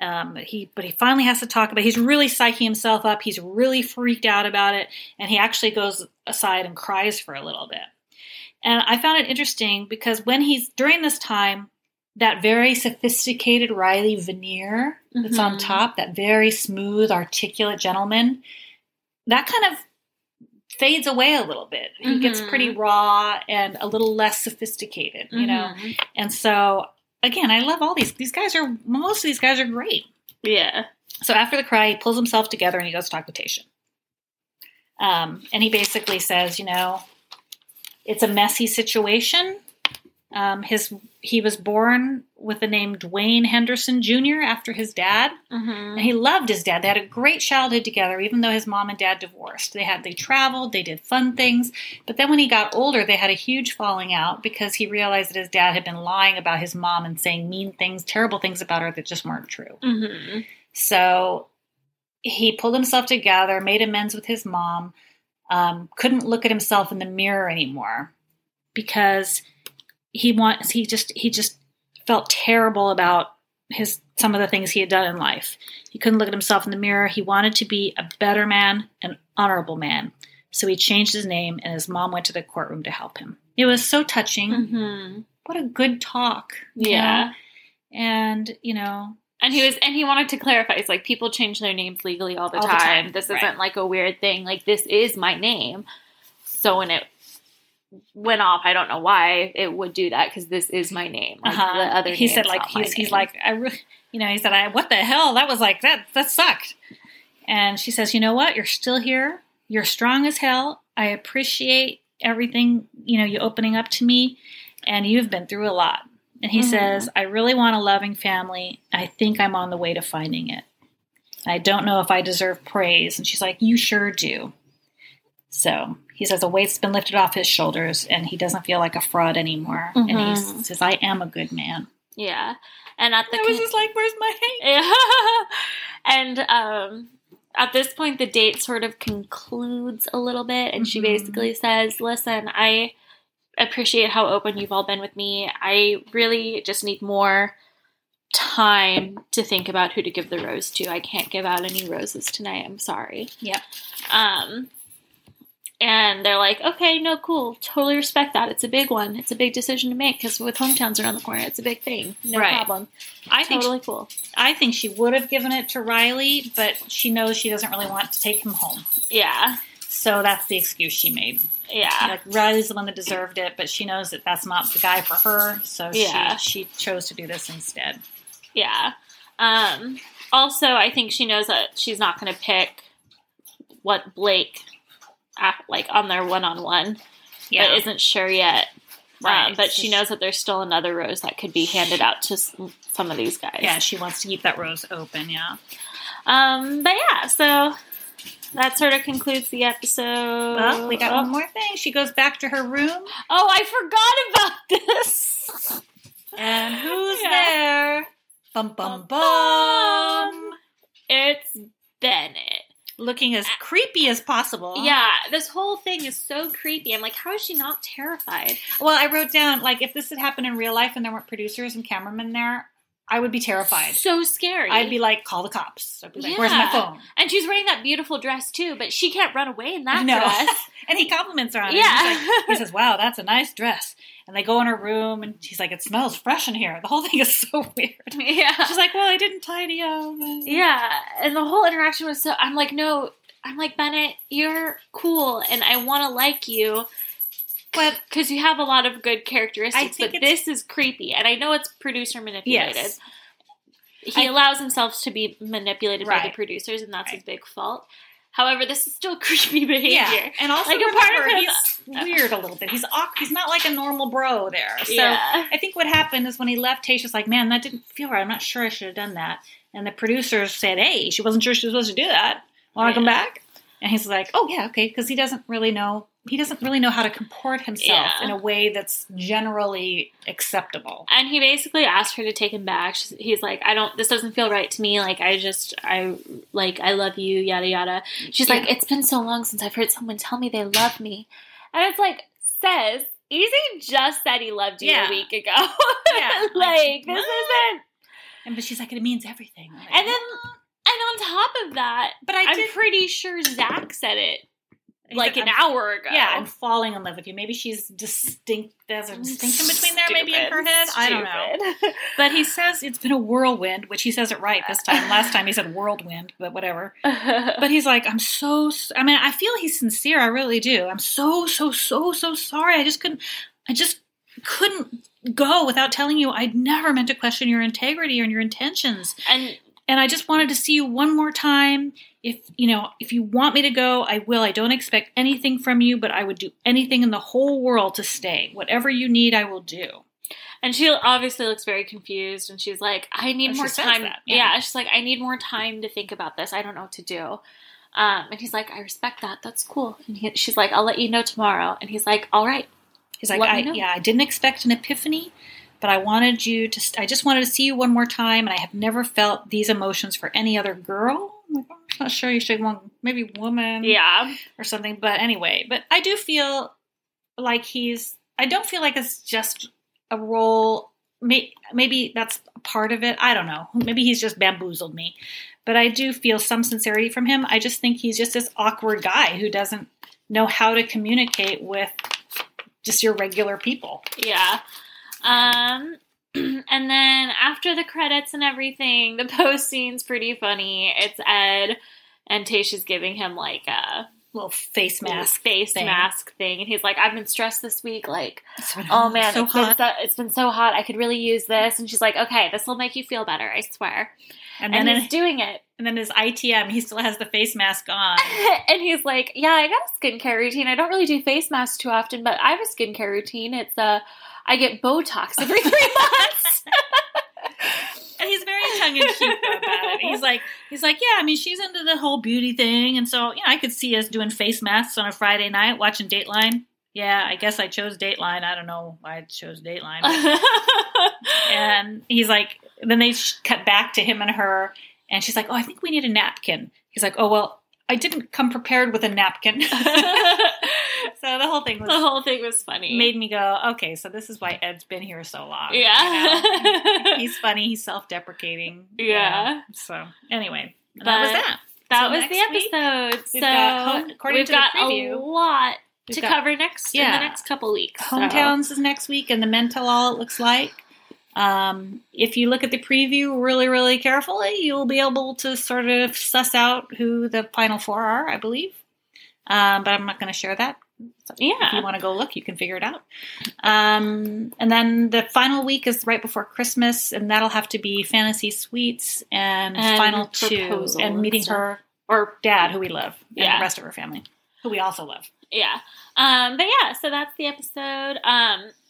But he finally has to talk about. He's really psyching himself up. He's really freaked out about it, and he actually goes aside and cries for a little bit. And I found it interesting because when he's during this time, that very sophisticated Riley veneer that's on top, that very smooth, articulate gentleman, that kind of fades away a little bit. He gets pretty raw and a little less sophisticated, you know? And so, again, I love all these. Most of these guys are great. Yeah. So after the cry, he pulls himself together and he goes to talk with Tayshia. And he basically says, you know, it's a messy situation. He was born with the name Dwayne Henderson Jr. after his dad, and he loved his dad. They had a great childhood together, even though his mom and dad divorced. They traveled, they did fun things, but then when he got older, they had a huge falling out because he realized that his dad had been lying about his mom and saying mean things, terrible things about her that just weren't true. So he pulled himself together, made amends with his mom, couldn't look at himself in the mirror anymore because... He just felt terrible about some of the things he had done in life. He couldn't look at himself in the mirror. He wanted to be a better man, an honorable man. So he changed his name, and his mom went to the courtroom to help him. It was so touching. What a good talk. Yeah. You know? And, you know. And he wanted to clarify. It's like people change their names legally all the time. This isn't like a weird thing. Like, this is my name. So when it went off, I don't know why it would do that, because this is my name. Like, the other he said, like, he's like, I really, you know, he said, what the hell? That was like, that sucked. And she says, you know what? You're still here. You're strong as hell. I appreciate everything, you know, you opening up to me, and you've been through a lot. And he says, I really want a loving family. I think I'm on the way to finding it. I don't know if I deserve praise. And she's like, you sure do. So he says a weight's been lifted off his shoulders, and he doesn't feel like a fraud anymore. And he says, I am a good man. Yeah. And at the... I was just like, where's my hand? Yeah. And at this point, the date sort of concludes a little bit. And she basically says, listen, I appreciate how open you've all been with me. I really just need more time to think about who to give the rose to. I can't give out any roses tonight. I'm sorry. Yep. And they're like, okay, no, cool. Totally respect that. It's a big one. It's a big decision to make because with hometowns around the corner, it's a big thing. No problem. I think I think she would have given it to Riley, but she knows she doesn't really want to take him home. Yeah. So that's the excuse she made. Yeah. Like, Riley's the one that deserved it, but she knows that that's not the guy for her, so she chose to do this instead. Yeah. Also, I think she knows that she's not going to pick what Blake... like on their one-on-one, yeah, but isn't sure yet. Right. But she knows that there's still another rose that could be handed out to some of these guys. Yeah, she wants to keep that rose open. Yeah. But yeah, so that sort of concludes the episode. Well, we got one more thing. She goes back to her room. Oh, I forgot about this. And who's there? Bum bum bum. It's Bennett. Looking as creepy as possible. Yeah, this whole thing is so creepy. I'm like, how is she not terrified? Well, I wrote down, like, if this had happened in real life and there weren't producers and cameramen there, I would be terrified. So scary. I'd be like, call the cops. I'd be like, where's my phone? And she's wearing that beautiful dress, too, but she can't run away in that dress. And he compliments her on it. Yeah. Like, he says, wow, that's a nice dress. And they go in her room, and she's like, it smells fresh in here. The whole thing is so weird. Yeah. She's like, well, I didn't tidy up. Yeah. And the whole interaction was so... I'm like, no. I'm like, Bennett, you're cool, and I want to like you. But because you have a lot of good characteristics, but this is creepy. And I know it's producer manipulated. Yes. He allows himself to be manipulated by the producers, and that's his big fault. However, this is still creepy behavior. Yeah. And also, like, remember, a part of he's weird a little bit. He's not like a normal bro there. So I think what happened is when he left, Tayshia's like, man, that didn't feel right. I'm not sure I should have done that. And the producer said, hey, she wasn't sure she was supposed to do that. Want to come back? And he's like, oh, yeah, okay, because he doesn't really know how to comport himself in a way that's generally acceptable. And he basically asked her to take him back. He's like, this doesn't feel right to me. Like, I love you, yada, yada. She's like, it's been so long since I've heard someone tell me they love me. And it's like, says, Easy just said he loved you a week ago. Yeah. Like, this isn't. But she's like, it means everything. Like, and then, and on top of that, I'm pretty sure Zach said it. Like an hour ago. Yeah, I'm falling in love with you. Maybe there's a distinction between there, maybe in her head. I don't know. But he says it's been a whirlwind, which he says it right this time. Last time he said whirlwind, but whatever. But he's like, I feel he's sincere. I really do. I'm so, so, so, so sorry. I just couldn't go without telling you I'd never meant to question your integrity and your intentions. And I just wanted to see you one more time. If you want me to go, I will. I don't expect anything from you, but I would do anything in the whole world to stay. Whatever you need, I will do. And she obviously looks very confused, and she's like, I need more time. Yeah, she's like, I need more time to think about this. I don't know what to do. And he's like, I respect that. That's cool. And she's like, I'll let you know tomorrow. And he's like, all right. He's like, I didn't expect an epiphany. But I just wanted to see you one more time, and I have never felt these emotions for any other girl. I'm like, I'm not sure you should want, maybe woman. Yeah. Or something. But anyway, I do feel like I don't feel like it's just a role. Maybe that's a part of it. I don't know. Maybe he's just bamboozled me. But I do feel some sincerity from him. I just think he's just this awkward guy who doesn't know how to communicate with just your regular people. Yeah. And then after the credits and everything, the post scene's pretty funny. It's Ed and Tayshia's giving him like a little face mask thing. And he's like, I've been stressed this week. Like, oh man, it's been so hot. I could really use this. And she's like, okay, this will make you feel better. I swear. And then he's doing it. And then his ITM, he still has the face mask on. And he's like, yeah, I got a skincare routine. I don't really do face masks too often, but I have a skincare routine. It's I get Botox every 3 months. And he's very tongue-in-cheek about it. He's like, yeah, I mean, she's into the whole beauty thing. And so, I could see us doing face masks on a Friday night, watching Dateline. yeah, I guess I chose Dateline. I don't know why I chose Dateline. And he's like, then they cut back to him and her, and she's like, oh, I think we need a napkin. He's like, oh, well, I didn't come prepared with a napkin. So the whole thing was funny. Made me go, okay, so this is why Ed's been here so long. Yeah. You know? He's funny. He's self-deprecating. Yeah. So anyway, that was that. That was the episode. So we've got a lot to cover next in the next couple weeks. Hometowns is next week, and the mental all it looks like. If you look at the preview really, really carefully, you'll be able to sort of suss out who the final four are, I believe. But I'm not going to share that. So yeah. If you want to go look, you can figure it out. And then the final week is right before Christmas, and that'll have to be Fantasy Suites and Final Two. And meeting her, or dad, who we love, and the rest of her family, who we also love. Yeah. But yeah, so that's the episode.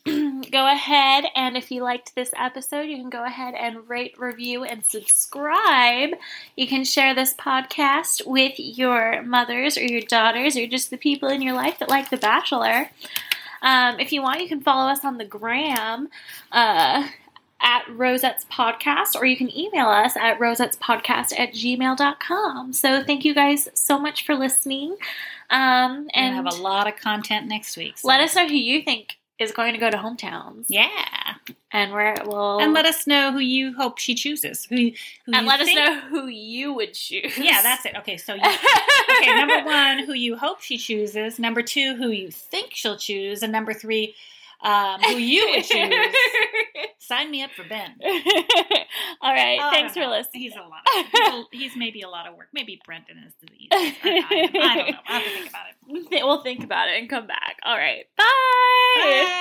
Go ahead, and if you liked this episode, you can go ahead and rate, review, and subscribe. You can share this podcast with your mothers or your daughters or just the people in your life that like The Bachelor. If you want, you can follow us on the gram at Rosette's Podcast, or you can email us at rosettespodcast@gmail.com. So thank you guys so much for listening. And we'll have a lot of content next week. So let us know who you think is going to go to hometowns. Yeah. And let us know who you hope she chooses. Let us know who you would choose. Yeah, that's it. Okay, so okay, number one, who you hope she chooses. Number two, who you think she'll choose. And number three, who you would choose. Sign me up for Ben. All right. Oh, thanks for listening. He's maybe a lot of work. Maybe Brendan is the easiest. I don't know. I'll have to think about it. We'll think about it and come back. All right. Bye.